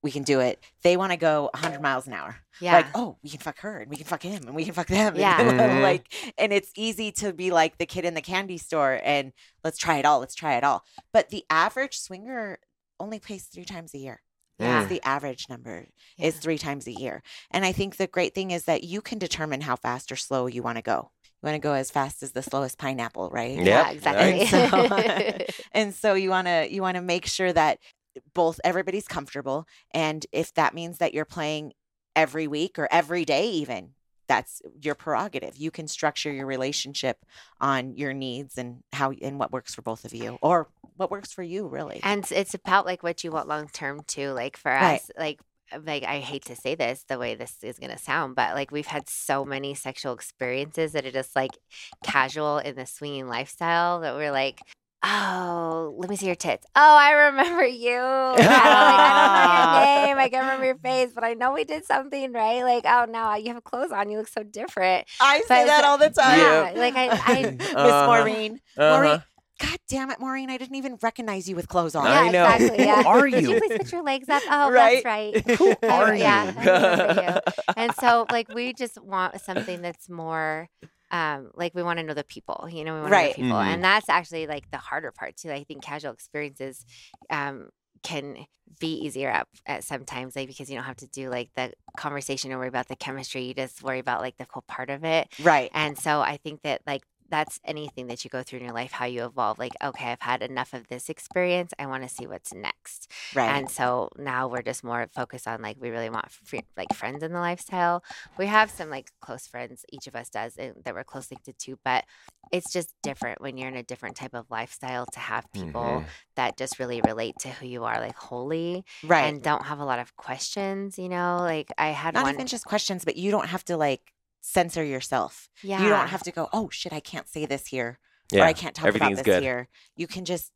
We can do it. They want to go 100 miles an hour. Yeah. Like, oh, we can fuck her and we can fuck him and we can fuck them. Yeah. Mm-hmm. Like, and it's easy to be like the kid in the candy store and let's try it all. Let's try it all. But the average swinger only plays 3 times a year. Yeah. That's the average number is 3 times a year. And I think the great thing is that you can determine how fast or slow you want to go. You want to go as fast as the slowest pineapple, right? Yep. Yeah, exactly. Right. So, and so you want to make sure that both everybody's comfortable, and if that means that you're playing every week or every day, even that's your prerogative. You can structure your relationship on your needs and how and what works for both of you, or what works for you, really. And it's about like what you want long term too. Like for us, like I hate to say this the way this is going to sound, but like we've had so many sexual experiences that are just like casual in the swinging lifestyle that we're like, oh, let me see your tits. Oh, I remember you. I don't know your name. I can't remember your face, but I know we did something, right? Like, oh, no, you have clothes on. You look so different. I say that all the time. Yeah, yeah. Like I Miss Maureen. Uh-huh. Maureen. God damn it, Maureen. I didn't even recognize you with clothes on. Yeah, I know. Exactly, yeah. Who are you? Did you please put your legs up? Oh, right? That's right. Who are you? Yeah, I remember you. And so, like, we just want something that's more... like we want to know the people, you know, we want to know people. Mm-hmm. And that's actually like the harder part too. I think casual experiences, can be easier at sometimes, like, because you don't have to do like the conversation or worry about the chemistry. You just worry about like the cool part of it. Right. And so I think that like, that's anything that you go through in your life, how you evolve. Like, okay, I've had enough of this experience. I want to see what's next. Right. And so now we're just more focused on like, we really want like friends in the lifestyle. We have some like close friends, each of us does, and that we're close linked to, but it's just different when you're in a different type of lifestyle to have people mm-hmm. that just really relate to who you are, like wholly. Right. And don't have a lot of questions, you know, like I had not even just questions, but you don't have to like censor yourself. Yeah. You don't have to go, oh shit, I can't say this here. Yeah. Or I can't talk about this here. You can just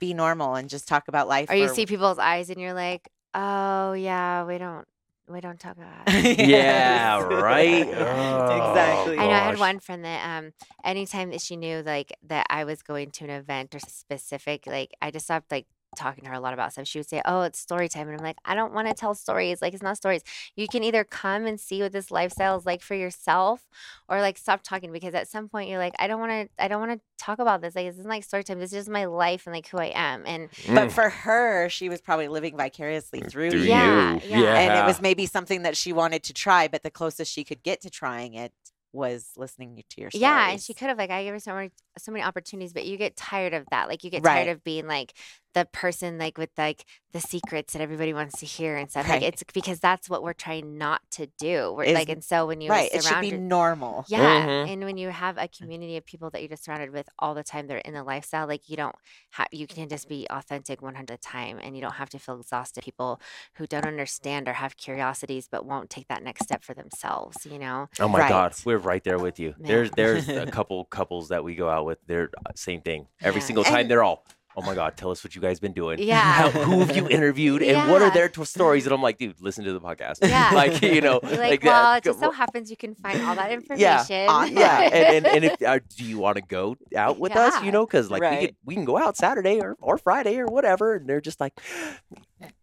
be normal and just talk about life. Or you see people's eyes and you're like, oh yeah, we don't talk about it. Yeah, right? Oh, exactly. I know. I had one friend that anytime that she knew like that I was going to an event or specific, like I just stopped like talking to her a lot about stuff. She would say, oh, it's story time. And I'm like, I don't want to tell stories. Like, it's not stories. You can either come and see what this lifestyle is like for yourself, or like stop talking, because at some point you're like, I don't want to talk about this. Like, this isn't like story time. This is my life and like who I am. And but for her, she was probably living vicariously through you. Yeah. And it was maybe something that she wanted to try, but the closest she could get to trying it was listening to your stories. Yeah, and she could have, like, I gave her so many opportunities, but you get tired of that. Like, you get tired of being like the person like with like the secrets that everybody wants to hear and stuff. Right. Like, it's because that's what we're trying not to do. We're like, and so when you it should be normal. Yeah, mm-hmm. And when you have a community of people that you're just surrounded with all the time, they're in the lifestyle. Like, you can just be authentic 100% time, and you don't have to feel exhausted. People who don't understand or have curiosities but won't take that next step for themselves. You know? Oh my God, we're right there with you. Man. There's a couples that we go out with, they're same thing. Every single time, they're all, oh my God, tell us what you guys been doing. Yeah. Who have you interviewed and what are their stories? And I'm like, dude, listen to the podcast. Yeah. Like, you know. Like well, it just so happens you can find all that information. Yeah. And if, do you want to go out with us? You know, because like we can go out Saturday or Friday or whatever. And they're just like,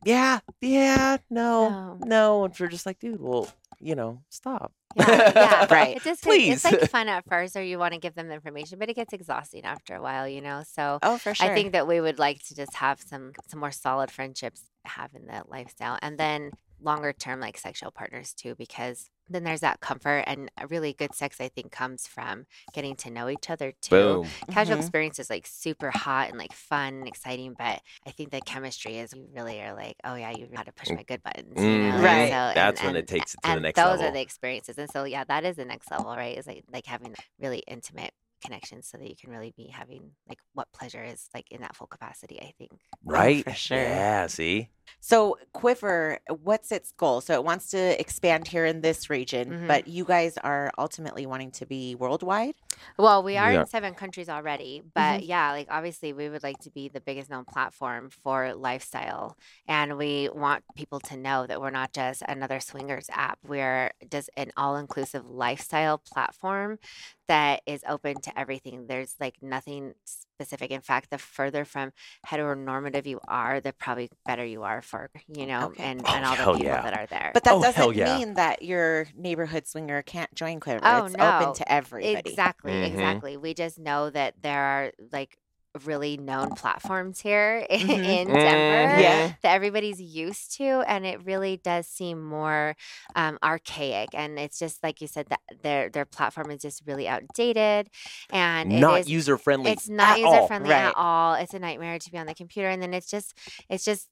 no. And we're just like, dude, well, you know, stop. Right. It just, please. It's like fun at first, or you want to give them the information, but it gets exhausting after a while, you know. So for sure. I think that we would like to just have some more solid friendships having that lifestyle, and then longer term like sexual partners too, because then there's that comfort, and really good sex I think comes from getting to know each other too. Boom. Casual experience is like super hot and like fun and exciting, but I think the chemistry is you really are like, oh yeah, you know how to push my good buttons. You know? Right. So, that's when it takes it to the next level. Those are the experiences. And so yeah, that is the next level, right? It's like having really intimate connections so that you can really be having like what pleasure is like in that full capacity, I think. Right. For sure. Yeah, see? So Quiver, what's its goal? So it wants to expand here in this region, mm-hmm. but you guys are ultimately wanting to be worldwide? Well, we are in 7 countries already, but mm-hmm. yeah, like obviously we would like to be the biggest known platform for lifestyle. And we want people to know that we're not just another swingers app. We're just an all-inclusive lifestyle platform that is open to everything. There's like nothing specific. In fact, the further from heteronormative you are, the probably better you are for, you know, and all the people that are there. But that doesn't mean that your neighborhood swinger can't join Quiver. It's open to everybody. Exactly, mm-hmm. exactly. We just know that there are like really known platforms here mm-hmm. in Denver that everybody's used to, and it really does seem more archaic, and it's just like you said that their platform is just really outdated and not user friendly. It's not user friendly at all. It's a nightmare to be on the computer, and then it just looks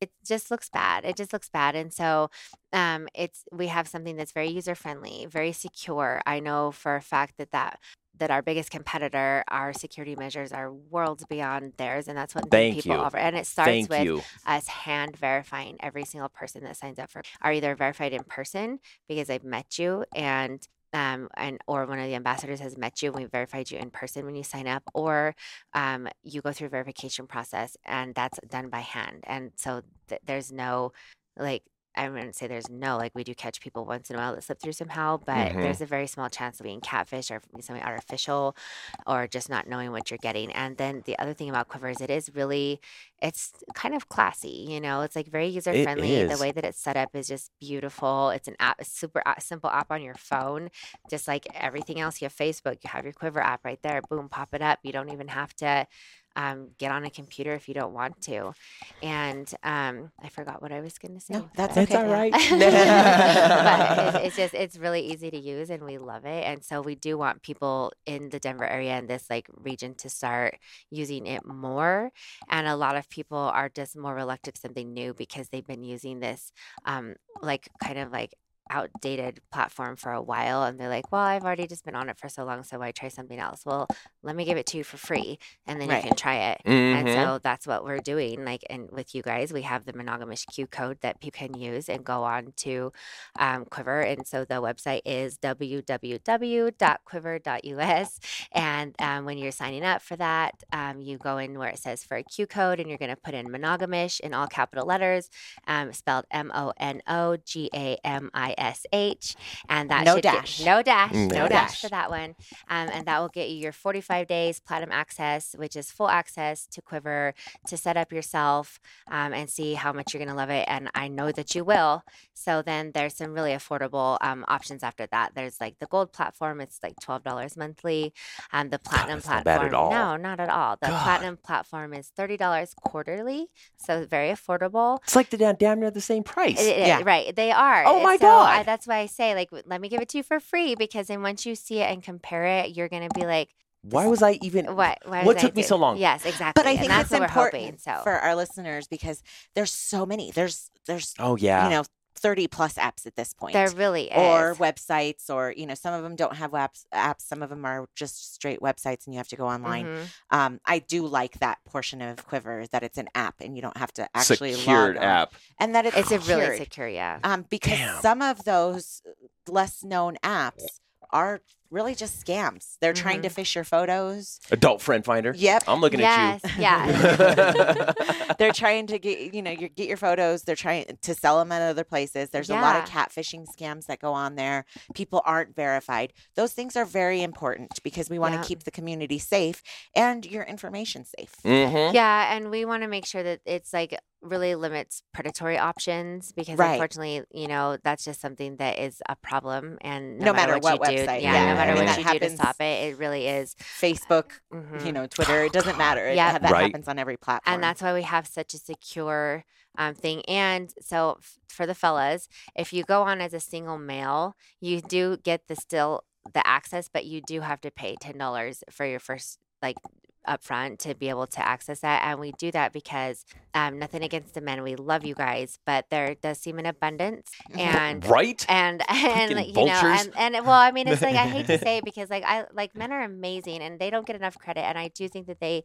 bad. It just looks bad, and so we have something that's very user friendly, very secure. I know for a fact that our biggest competitor, our security measures are worlds beyond theirs, and that's what people offer. And it starts with us hand verifying every single person that signs up for are either verified in person because I've met you and or one of the ambassadors has met you and we verified you in person when you sign up, or you go through a verification process, and that's done by hand. And so there's no like. I wouldn't say there's no, like we do catch people once in a while that slip through somehow, but mm-hmm. there's a very small chance of being catfish or something artificial or just not knowing what you're getting. And then the other thing about Quiver is it's kind of classy, you know, it's like very user friendly. The way that it's set up is just beautiful. It's an app, super simple app on your phone. Just like everything else, you have Facebook, you have your Quiver app right there, boom, pop it up. You don't even have to get on a computer if you don't want to. And I forgot what I was going to say. No, that's all right. But it's really easy to use, and we love it. And so we do want people in the Denver area and this like region to start using it more. And a lot of people are just more reluctant to something new because they've been using this like kind of like outdated platform for a while, and they're like, well, I've already just been on it for so long, so why try something else? Well, let me give it to you for free, and then you can try it. Mm-hmm. And so that's what we're doing, like, and with you guys we have the Monogamish Q code that people can use and go on to Quiver. And so the website is www.quiver.us, and when you're signing up for that, you go in where it says for a Q code, and you're going to put in Monogamish in all capital letters, spelled MONOGAMISH, and that no dash for that one, and that will get you your 45 days platinum access, which is full access to Quiver to set up yourself and see how much you're going to love it, and I know that you will. So then there's some really affordable options after that. There's like the gold platform, it's like $12 monthly, and the platinum platform, not bad at all. No, not at all. The platinum platform is $30 quarterly, so very affordable. It's like the damn near the same price. Right, they are. Oh my God. That's why I say, like, let me give it to you for free, because then once you see it and compare it, you're going to be like, why was I even? What took me so long? Yes, exactly. But I think that's important for our listeners, because there's so many. There's you know, 30 plus apps at this point. There really is. Or websites, or, you know, some of them don't have apps. Some of them are just straight websites and you have to go online. Mm-hmm. I do like that portion of Quiver, that it's an app and you don't have to actually secured log on. App. And that it's secured. A really secure, yeah. Because some of those less known apps are really just scams. They're trying to fish your photos. Adult Friend Finder. Yep. I'm looking at you. Yeah. They're trying to get your photos. They're trying to sell them at other places. There's a lot of catfishing scams that go on there. People aren't verified. Those things are very important because we want to keep the community safe and your information safe. Mm-hmm. Yeah. And we want to make sure that it's like really limits predatory options, because unfortunately, you know, that's just something that is a problem. And no matter what website you do. No matter what you do to stop it, it really is. Facebook, you know, Twitter, it doesn't matter. That happens on every platform. And that's why we have such a secure thing. And so for the fellas, if you go on as a single male, you do get the access, but you do have to pay $10 for your first, like, upfront to be able to access that. And we do that because nothing against the men, we love you guys, but there does seem an abundance, and and you vultures. Know and well, I mean, it's like I hate to say it, because like men are amazing and they don't get enough credit, and I do think that they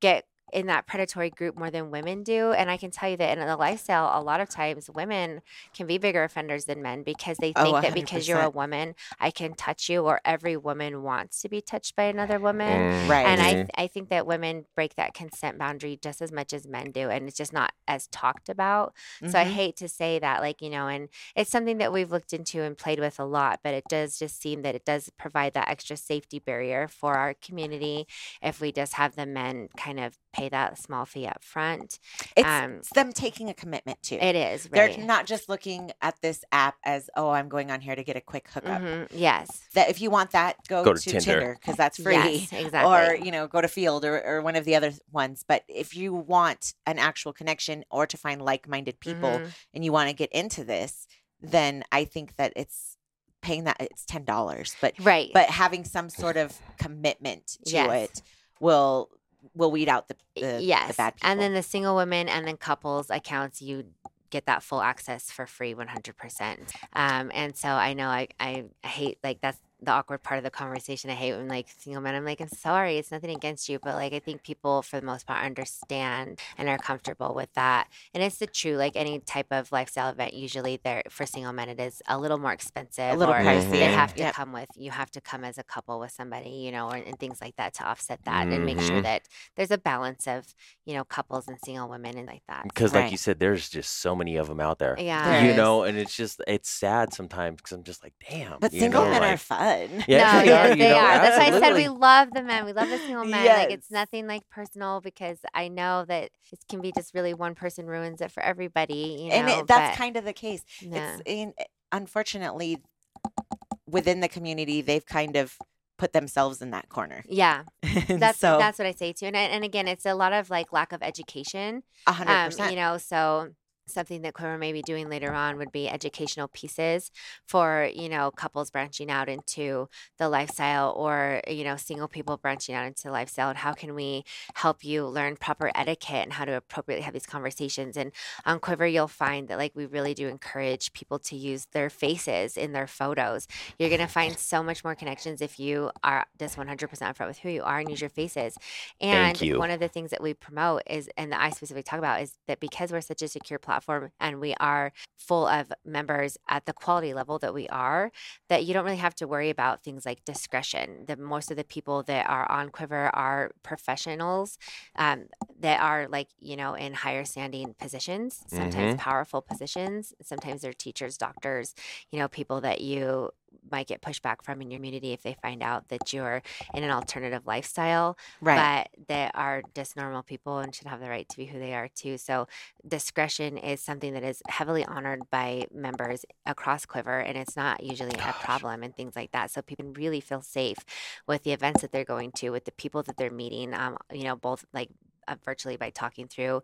get in that predatory group more than women do. And I can tell you that in the lifestyle, a lot of times women can be bigger offenders than men because they think that because you're a woman, I can touch you, or every woman wants to be touched by another woman. Right. And I think that women break that consent boundary just as much as men do. And it's just not as talked about. Mm-hmm. So I hate to say that, like, you know, and it's something that we've looked into and played with a lot, but it does just seem that it does provide that extra safety barrier for our community if we just have the men kind of pay that small fee up front. It's them taking a commitment too. It is. Right. They're not just looking at this app as, oh, I'm going on here to get a quick hookup. Mm-hmm. Yes. That if you want that, go to Tinder, because that's free. Yes, exactly. Or, you know, go to Field or one of the other ones. But if you want an actual connection or to find like-minded people and you want to get into this, then I think that it's paying that it's $10, but having some sort of commitment to it will weed out the bad people. And then the single women and then couples accounts, you get that full access for free 100%. And so I know I hate, like, that's the awkward part of the conversation. I hate when, like, single men, I'm like, I'm sorry, it's nothing against you, but, like, I think people for the most part understand and are comfortable with that. And it's the true, like, any type of lifestyle event, usually there for single men it is a little more expensive, a little pricey. They have to come with, you have to come as a couple with somebody, you know, and things like that to offset that and make sure that there's a balance of, you know, couples and single women and like that, because like you said, there's just so many of them out there, you know, and it's just, it's sad sometimes because I'm just like, damn, but single men are fun. Yeah, no, they are. That's why I said we love the men. We love the single men. Yes. Like, it's nothing like personal, because I know that it can be just really one person ruins it for everybody. You know, and that's kind of the case. Yeah. Unfortunately, within the community, they've kind of put themselves in that corner. Yeah. That's what I say too. And again, it's a lot of, like, lack of education. 100%. You know, so something that Quiver may be doing later on would be educational pieces for, you know, couples branching out into the lifestyle, or, you know, single people branching out into the lifestyle, and how can we help you learn proper etiquette and how to appropriately have these conversations. And on Quiver, you'll find that, like, we really do encourage people to use their faces in their photos. You're going to find so much more connections if you are just 100% upfront with who you are and use your faces. And one of the things that we promote is, and that I specifically talk about, is that because we're such a secure platform and we are full of members at the quality level that we are, that you don't really have to worry about things like discretion. The most of the people that are on Quiver are professionals that are, like, you know, in higher standing positions, sometimes powerful positions. Sometimes they're teachers, doctors, you know, people that you might get pushback from in your community if they find out that you're in an alternative lifestyle, but they are just normal people and should have the right to be who they are too. So discretion is something that is heavily honored by members across Quiver, and it's not usually a problem and things like that. So people really feel safe with the events that they're going to, with the people that they're meeting, you know, both, like, virtually by talking through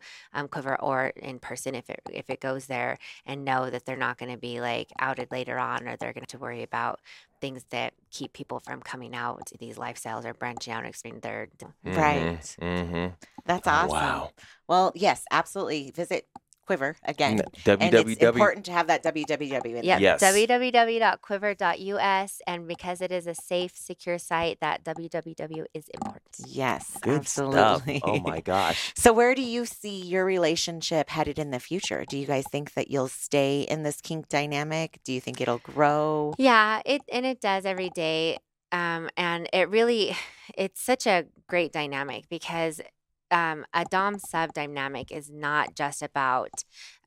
Quiver, or in person if it goes there, and know that they're not going to be, like, outed later on, or they're going to worry about things that keep people from coming out to these lifestyles or branching out and expanding their That's awesome. Wow. Well, yes, absolutely. Visit Quiver again. And it's important to have that www in there. Yes. www.quiver.us, and because it is a safe, secure site, that www is important. Yes, good absolutely. Stuff. Oh my gosh. So where do you see your relationship headed in the future? Do you guys think that you'll stay in this kink dynamic? Do you think it'll grow? Yeah, it does every day, and it's such a great dynamic because. A dom-sub dynamic is not just about,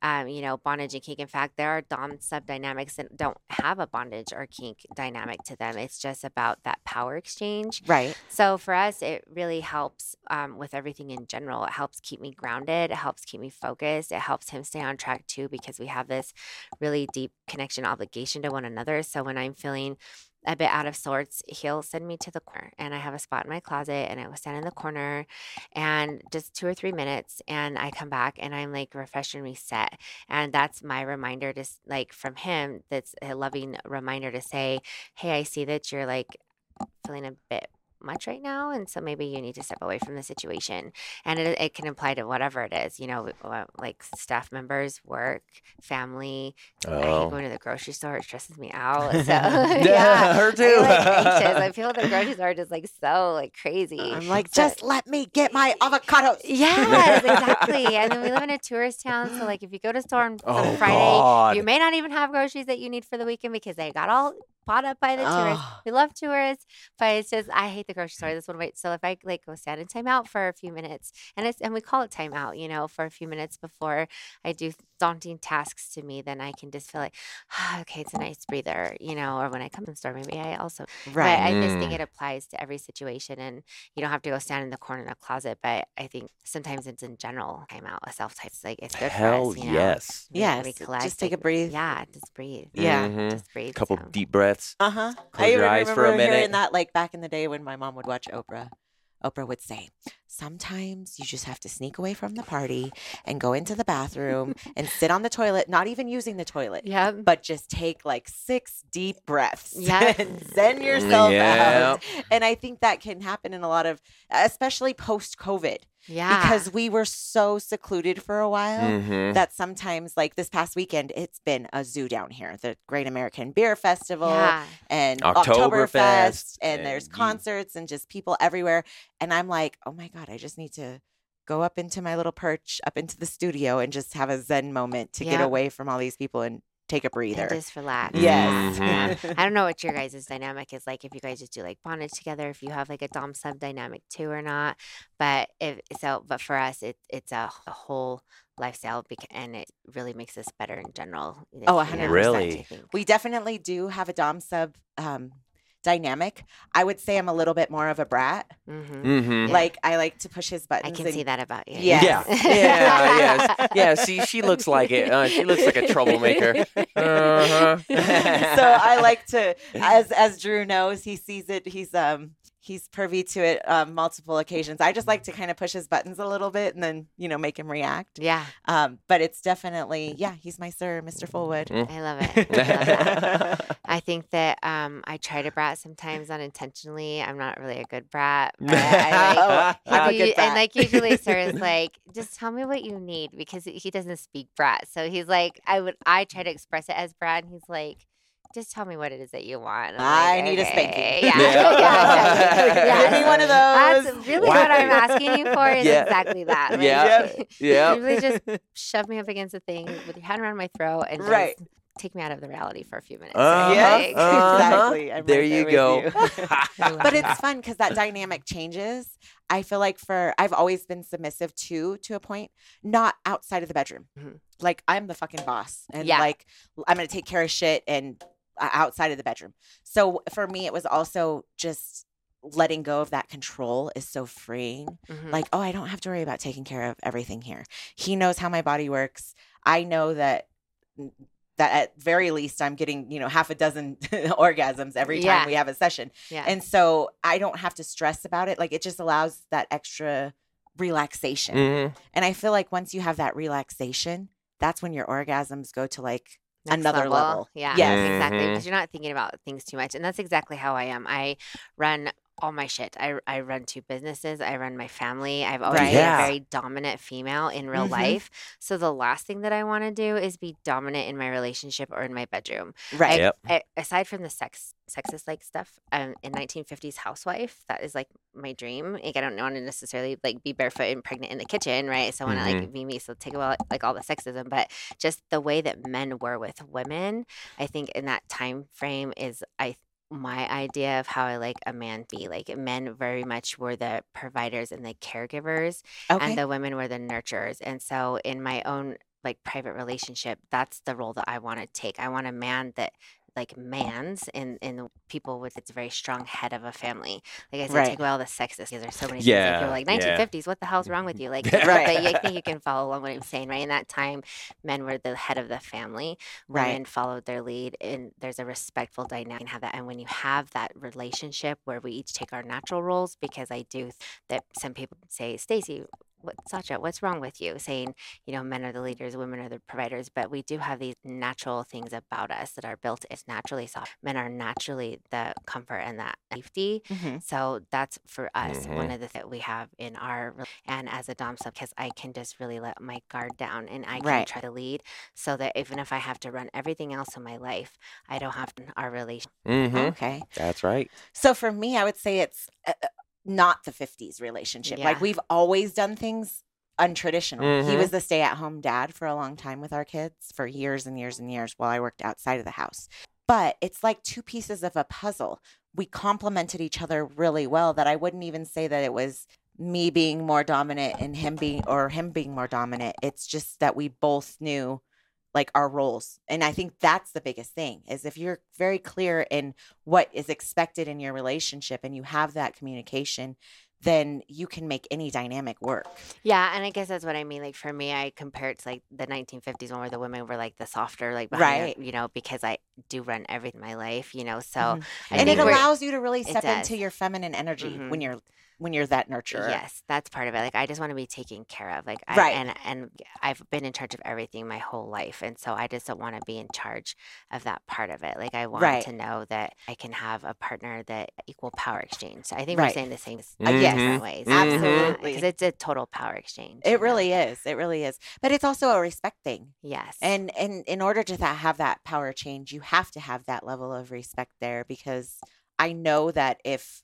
you know, bondage and kink. In fact, there are dom-sub dynamics that don't have a bondage or kink dynamic to them. It's just about that power exchange. Right. So for us, it really helps with everything in general. It helps keep me grounded. It helps keep me focused. It helps him stay on track too, because we have this really deep connection obligation to one another. So when I'm feeling a bit out of sorts, he'll send me to the corner, and I have a spot in my closet, and I will stand in the corner and just 2 or 3 minutes, and I come back and I'm, like, refreshed and reset. And that's my reminder to, like, from him, that's a loving reminder to say, hey, I see that you're, like, feeling a bit much right now, and so maybe you need to step away from the situation. And it can apply to whatever it is, you know, like staff members, work, family. Oh. I hate going to the grocery store. It stresses me out. So yeah, her too. I feel like the grocery store just like so like crazy. I'm like, just let me get my avocados. Yes, exactly. And then we live in a tourist town, so like if you go to the store on Friday, God. You may not even have groceries that you need for the weekend because they got all bought up by the tourists. We love tourists, but it's just I hate the grocery store. This one, wait. So if I like go stand in time out for a few minutes, and we call it time out, you know, for a few minutes before I do daunting tasks to me, then I can just feel like, okay, it's a nice breather, you know. Or when I come to the store, maybe I also. Right. But I just think it applies to every situation, and you don't have to go stand in the corner in a closet. But I think sometimes it's in general time out, a self type. Like it's good for us. You know? Yes. Yes. Just take a breathe. Yeah. Just breathe. Yeah. Mm-hmm. Just breathe. A couple deep breaths. Close your eyes for a minute. I remember hearing that like back in the day when my mom would watch Oprah. Oprah would say, sometimes you just have to sneak away from the party and go into the bathroom and sit on the toilet, not even using the toilet, but just take like 6 deep breaths and zen yourself out. And I think that can happen in a lot of, especially post-COVID. Yeah. Because we were so secluded for a while that sometimes, like this past weekend, it's been a zoo down here. The Great American Beer Festival and Oktoberfest and there's concerts and just people everywhere. And I'm like, oh my God, I just need to go up into my little perch, up into the studio and just have a zen moment to get away from all these people and take a breather. And just relax. Yes. Yeah. I don't know what your guys' dynamic is like, if you guys just do like bondage together, if you have like a dom sub dynamic too or not. But but for us, it's a whole lifestyle, and it really makes us better in general. 100%. Really? We definitely do have a dom sub dynamic. I would say I'm a little bit more of a brat. Like I like to push his buttons. I can see that about you. Yeah. See, she looks like it. She looks like a troublemaker. So I like to, as Drew knows, he sees it. He's privy to it multiple occasions. I just like to kind of push his buttons a little bit and then, you know, make him react. Yeah. But it's definitely, he's my sir, Mr. Fullwood. I love it. I think that I try to brat sometimes unintentionally. I'm not really a good brat. But I'm a good brat. And like usually sir is like, just tell me what you need, because he doesn't speak brat. So he's like, I try to express it as brat, and he's like, just tell me what it is that you want. I need a spanking. Yeah. Give me one of those. That's really what I'm asking you for is exactly that. Like, yeah. Really just shove me up against a thing with your hand around my throat and just take me out of the reality for a few minutes. Exactly. There you go. But it's fun because that dynamic changes. I feel like I've always been submissive to a point, not outside of the bedroom. Like I'm the fucking boss and like I'm going to take care of shit and outside of the bedroom. So for me, it was also just letting go of that control is so freeing. Like, I don't have to worry about taking care of everything here. He knows how my body works. I know that at very least I'm getting, you know, half a dozen orgasms every time we have a session. Yeah. And so I don't have to stress about it. Like it just allows that extra relaxation. And I feel like once you have that relaxation, that's when your orgasms go to like another level. Yeah, exactly. Because you're not thinking about things too much. And that's exactly how I am. I run all my shit. I run 2 businesses. I run my family. I've always been a very dominant female in real life. So the last thing that I want to do is be dominant in my relationship or in my bedroom. Right. Aside from the sexist like stuff, in 1950s housewife, that is like my dream. Like I don't want to necessarily like be barefoot and pregnant in the kitchen, right? So I want to like be me. So take away like all the sexism, but just the way that men were with women, I think in that time frame is my idea of how I like a man be. Like men very much were the providers and the caregivers, and the women were the nurturers. And so in my own like private relationship, that's the role that I want to take. I want a man that like mans in people with its very strong head of a family. Like I said, take away all the sexist, because there's so many things. People are like 1950s, what the hell's wrong with you? Like but I think you can follow along what I'm saying, right? In that time, men were the head of the family. Women followed their lead, and there's a respectful dynamic and have that. And when you have that relationship where we each take our natural roles, because I do that some people say, Stacey, Sascha, what's wrong with you saying, you know, men are the leaders, women are the providers, but we do have these natural things about us that are built as naturally soft. Men are naturally the comfort and that safety. Mm-hmm. So that's for us, mm-hmm. one of the things that we have in our, and as a dom sub, because I can just really let my guard down and I can right. try to lead so that even if I have to run everything else in my life, I don't have our relationship. Mm-hmm. Okay. That's right. So for me, I would say it's not the 50s relationship. Yeah. Like we've always done things untraditional. Mm-hmm. He was the stay-at-home dad for a long time with our kids for years and years and years while I worked outside of the house. But it's like two pieces of a puzzle. We complemented each other really well that I wouldn't even say that it was me being more dominant and him being more dominant. It's just that we both knew like our roles. And I think that's the biggest thing is if you're very clear in what is expected in your relationship and you have that communication, then you can make any dynamic work. Yeah. And I guess that's what I mean. Like for me, I compare it to like the 1950s one where the women were like the softer, like, behind, right. You know, because I do run everything in my life, you know, so. Mm-hmm. And it allows you to really step into your feminine energy mm-hmm. when you're that nurturer. Yes, that's part of it. Like I just want to be taken care of. Like I, right. And I've been in charge of everything my whole life. And so I just don't want to be in charge of that part of it. Like I want right. to know that I can have a partner that equal power exchange. So I think right. we're saying the same mm-hmm. yes, ways. Mm-hmm. Absolutely. Because it's a total power exchange. It really is. It really is. But it's also a respect thing. Yes. And in order to have that power change, you have to have that level of respect there because I know that if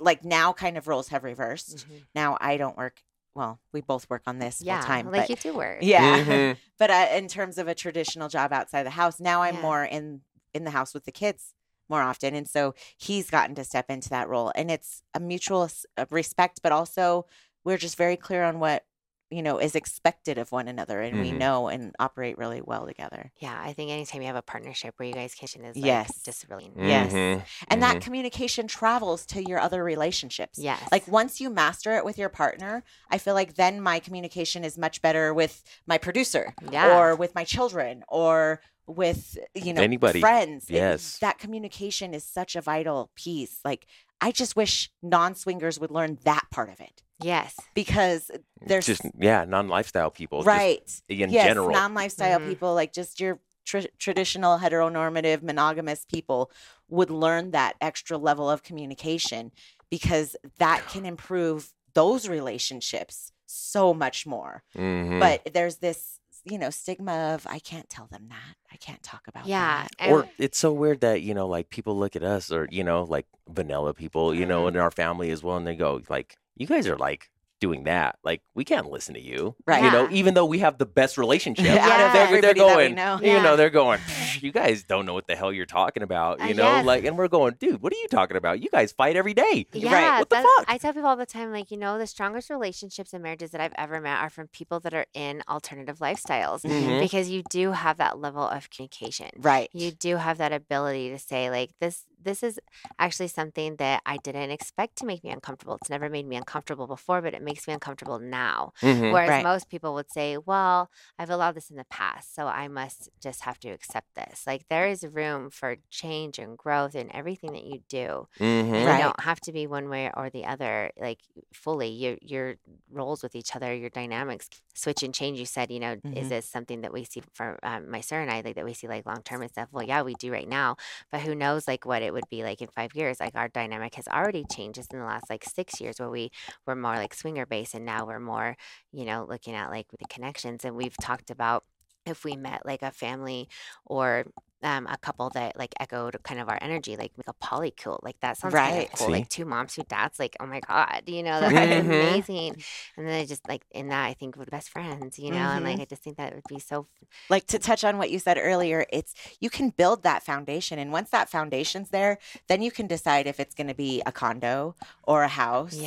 like now kind of roles have reversed. Mm-hmm. Now I don't work. Well, we both work on this full time. Like but, you do work. Yeah. Mm-hmm. But in terms of a traditional job outside the house, now I'm more in the house with the kids more often. And so he's gotten to step into that role and it's a mutual respect, but also we're just very clear on what, you know, is expected of one another and mm-hmm. we know and operate really well together. Yeah. I think anytime you have a partnership where you guys kitchen is like yes. just really mm-hmm. yes. And mm-hmm. that communication travels to your other relationships. Yes. Like once you master it with your partner, I feel like then my communication is much better with my producer or with my children or with, you know, anybody, friends. Yes. That communication is such a vital piece. Like I just wish non-swingers would learn that part of it. Yes. Because there's just, non-lifestyle people. Right. Just in general. Non-lifestyle mm-hmm. people, like just your traditional heteronormative monogamous people would learn that extra level of communication because that can improve those relationships so much more. Mm-hmm. But there's this, you know, stigma of I can't tell them that. I can't talk about that. Yeah. Or it's so weird that, you know, like people look at us or, you know, like vanilla people, you know, in our family as well. And they go like, you guys are like doing that. Like we can't listen to you, right? You know, even though we have the best relationship, they're going, you know, they're going, you guys don't know what the hell you're talking about, you know, like, and we're going, dude, what are you talking about? You guys fight every day, right? What the fuck? I tell people all the time, like, you know, the strongest relationships and marriages that I've ever met are from people that are in alternative lifestyles mm-hmm. because you do have that level of communication, right? You do have that ability to say like this is actually something that I didn't expect to make me uncomfortable. It's never made me uncomfortable before, but it makes me uncomfortable now. Mm-hmm, whereas most people would say, well, I've allowed this in the past, so I must just have to accept this. Like there is room for change and growth in everything that you do. Mm-hmm, and you don't have to be one way or the other, like fully. Your roles with each other, your dynamics switch and change. You said, you know, mm-hmm. is this something that we see for my sir and I, like that we see like long-term and stuff? Well, yeah, we do right now, but who knows like what it would be like in 5 years. Like our dynamic has already changed just in the last like 6 years where we were more like swinger based and now we're more, you know, looking at like the connections. And we've talked about if we met like a family or a couple that like echoed kind of our energy, like make a polycule, like that sounds kind of cool. See? Like two moms, two dads, like, oh my God, you know, that's mm-hmm. amazing. And then I just like in that I think we're best friends, you know, mm-hmm. and like I just think that would be so like to touch on what you said earlier, it's you can build that foundation, and once that foundation's there, then you can decide if it's going to be a condo or a house,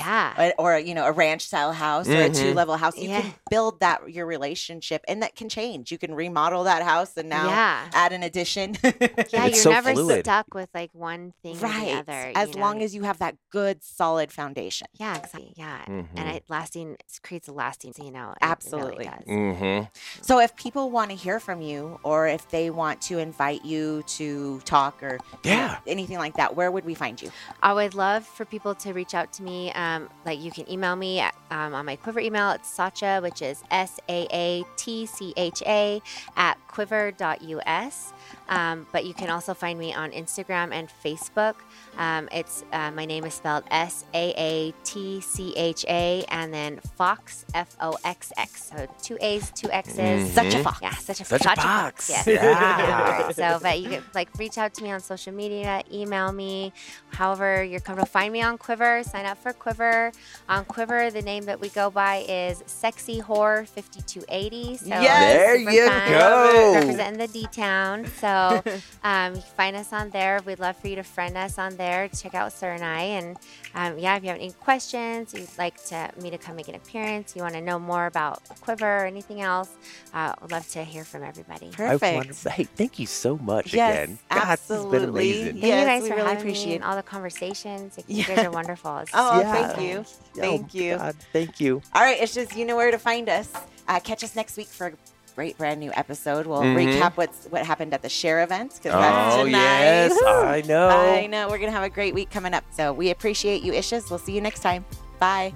or you know, a ranch style house mm-hmm. or a 2-level house. You can build that your relationship, and that can change. You can remodel that house and now add an addition. fun. Yeah, it's you're never fluid. Stuck with like one thing right. or the other. As long as you have that good, solid foundation. Yeah, exactly. Yeah. Mm-hmm. And it creates a lasting, Absolutely. It really does. Mm-hmm. So if people want to hear from you or if they want to invite you to talk or anything like that, where would we find you? I would love for people to reach out to me. You can email me on my Quiver email. It's Sascha, which is SAATCHA@quiver.us. But you can also find me on Instagram and Facebook. It's my name is spelled SAATCHA and then Fox FOXX. So 2 A's, 2 X's. Mm-hmm. Such a fox. Yeah, such a fox. Yes. Yeah. Right. So, but you can reach out to me on social media, email me, however you're comfortable. Find me on Quiver. Sign up for Quiver. On Quiver, the name that we go by is Sexy Whore 5280. So there you go. Representing the D-Town. So you can find us on there. We'd love for you to friend us on there. Check out Sir and I. And if you have any questions, you'd like me to come make an appearance, you want to know more about Quiver or anything else, I'd love to hear from everybody. Perfect. Hey, thank you so much again. God, absolutely. This has been amazing. Thank you guys for really appreciating all the conversations. You guys are wonderful. Thank you. Thank you. God, thank you. All right, it's just you know where to find us. Catch us next week for great brand new episode. We'll recap what happened at the Share events because that's tonight. Yes, I know. We're gonna have a great week coming up. So we appreciate you, Ishas. We'll see you next time. Bye.